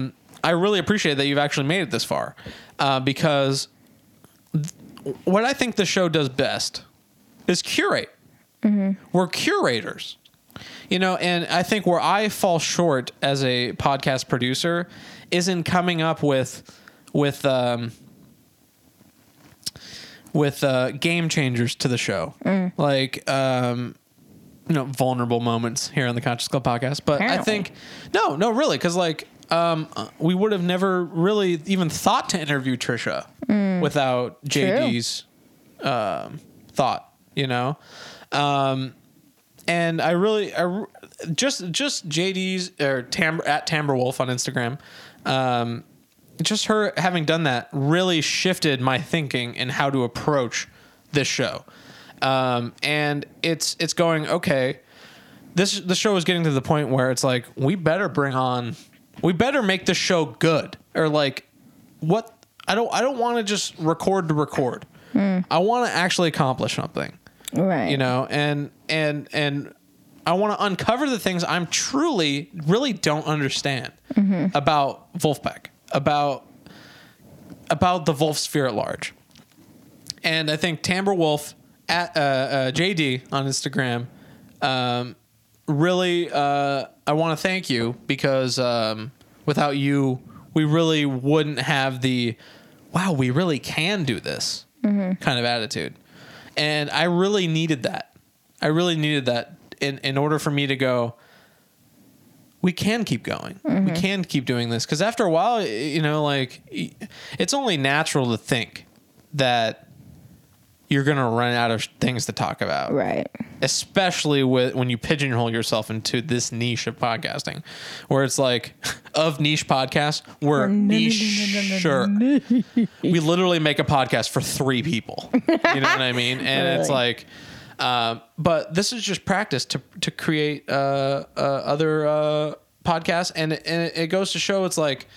really appreciate that you've actually made it this far, because what I think the show does best is curate. Mm-hmm. We're curators. And I think where I fall short as a podcast producer is in coming up with game changers to the show, like vulnerable moments here on the Conscious Club Podcast. But apparently. I think really, because we would have never really even thought to interview Trisha without JD's thought, And I just JD's or at Tamber Wolf on Instagram, just her having done that really shifted my thinking in how to approach this show. And it's going, okay, the show is getting to the point where it's like, we better make this show good. Or like, what? I don't want to just record to record. I want to actually accomplish something. Right. You know, and I want to uncover the things I'm truly really don't understand about Vulfpeck, about the Vulf sphere at large. And I think Tambor Wolf at JD on Instagram, really, I want to thank you because without you, we really wouldn't have the, wow, we really can do this kind of attitude. And I really needed that. I really needed that in order for me to go, we can keep going. We can keep doing this. Because after a while, you know, like, it's only natural to think that you're going to run out of things to talk about. Right. Especially when you pigeonhole yourself into this niche of podcasting, where it's like, of niche podcasts, we're niche. We literally make a podcast for three people. You know what I mean? And really? It's like, but this is just practice to create other podcasts. And it goes to show it's like,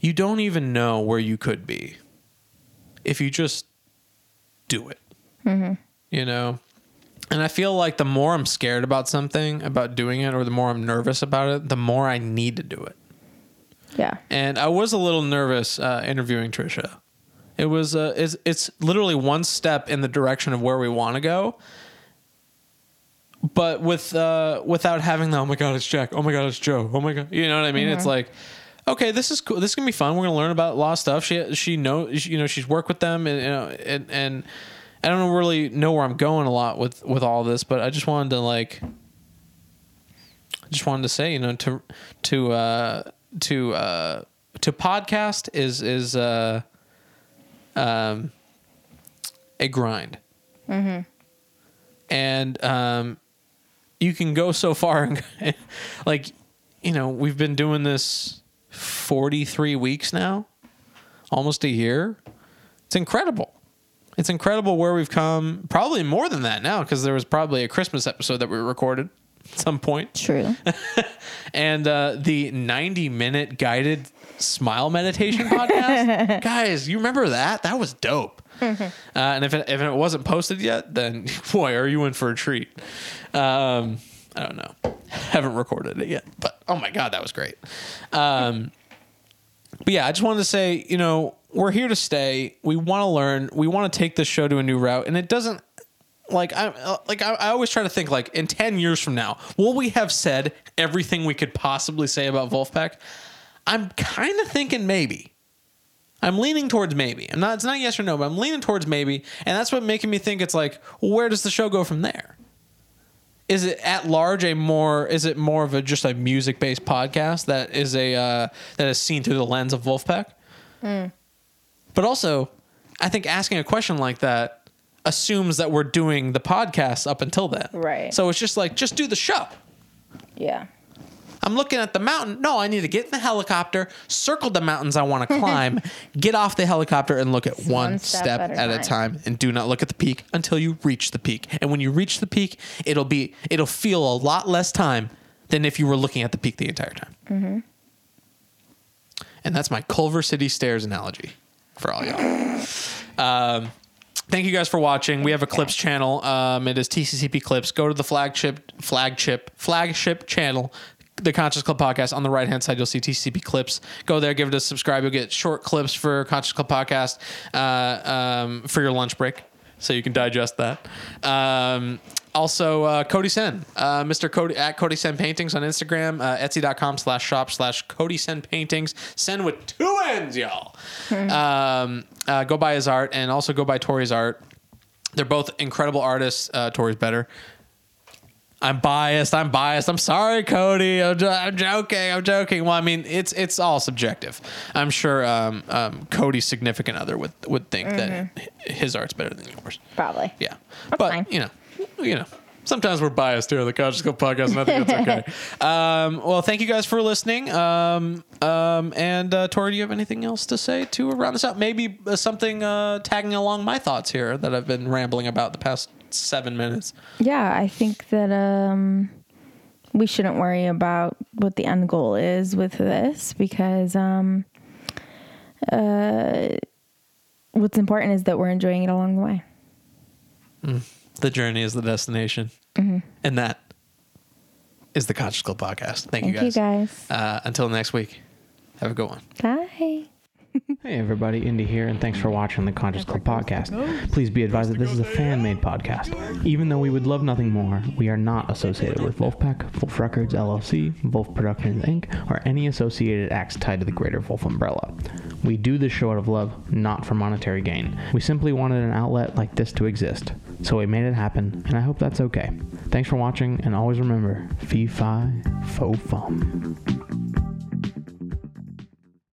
you don't even know where you could be if you just do it, you know? And I feel like the more I'm scared about something, about doing it, or the more I'm nervous about it, the more I need to do it. Yeah. And I was a little nervous interviewing Trisha. It was, it's literally one step in the direction of where we want to go. But without having the, oh my God, it's Jack. Oh my God, it's Joe. Oh my God. You know what I mean? It's like, okay, this is cool. This is gonna be fun. We're gonna learn about a lot of stuff. She knows, you know, she's worked with them, and you know, and I don't really know where I'm going a lot with all this, but I just wanted to say, you know, to podcast is a grind, and you can go so far, and like, you know, we've been doing this 43 weeks now, almost a year. It's incredible. It's incredible where we've come. Probably more than that now, because there was probably a Christmas episode that we recorded at some point. True. And the 90-minute guided smile meditation podcast. Guys, you remember that? That was dope. And if it wasn't posted yet, then boy, are you in for a treat. I don't know. Haven't recorded it yet, but oh my God, that was great. But yeah, I just wanted to say, you know, we're here to stay. We want to learn. We want to take this show to a new route. And it doesn't, I always try to think, like, in 10 years from now, will we have said everything we could possibly say about Vulfpeck? I'm kind of thinking maybe. I'm leaning towards maybe. It's not yes or no, but I'm leaning towards maybe. And that's what making me think it's like, where does the show go from there? Is it at large more of a just a music based podcast that is that is seen through the lens of Vulfpeck? But also, I think asking a question like that assumes that we're doing the podcast up until then. Right. So it's just like, just do the show. Yeah. I'm looking at the mountain. No, I need to get in the helicopter, circle the mountains I want to climb, get off the helicopter and look at one step at a time, and do not look at the peak until you reach the peak. And when you reach the peak, it'll feel a lot less time than if you were looking at the peak the entire time. And that's my Culver City stairs analogy for all y'all. Thank you guys for watching. We have a Clips channel. It is TCCP Clips. Go to the flagship channel, the Conscious Club Podcast. On the right-hand side, you'll see TCP Clips. Go there, give it a subscribe. You'll get short clips for Conscious Club Podcast for your lunch break, so you can digest that. Also, Cody Sen, Mr. Cody at Cody Sen Paintings on Instagram, Etsy.com/shop/Cody Sen Paintings. Sen with two N's, y'all. Go buy his art, and also go buy Tori's art. They're both incredible artists. Tori's better. I'm biased. I'm sorry, Cody. I'm joking. Well, I mean, it's all subjective. I'm sure Cody's significant other would think that his art's better than yours. Probably. Yeah. That's fine. You know. Sometimes we're biased here on the Conscious Club Podcast, and I think that's okay. Well, thank you guys for listening. And Tori, do you have anything else to say to round this out? Maybe something tagging along my thoughts here that I've been rambling about the past 7 minutes. Yeah, I think that we shouldn't worry about what the end goal is with this, because what's important is that we're enjoying it along the way. The journey is the destination. Mm-hmm. And that is the Conscious Club Podcast. Thank you guys. Until next week, have a good one. Bye. Hey everybody, Indy here, and thanks for watching the Conscious Club Podcast. Please be advised that this is a fan-made podcast. Even though we would love nothing more, we are not associated with Vulfpeck, Vulf Records LLC, Vulf Productions Inc., or any associated acts tied to the greater Vulf umbrella. We do this show out of love, not for monetary gain. We simply wanted an outlet like this to exist, so we made it happen, and I hope that's okay. Thanks for watching, and always remember, fee-fi, fo-fum.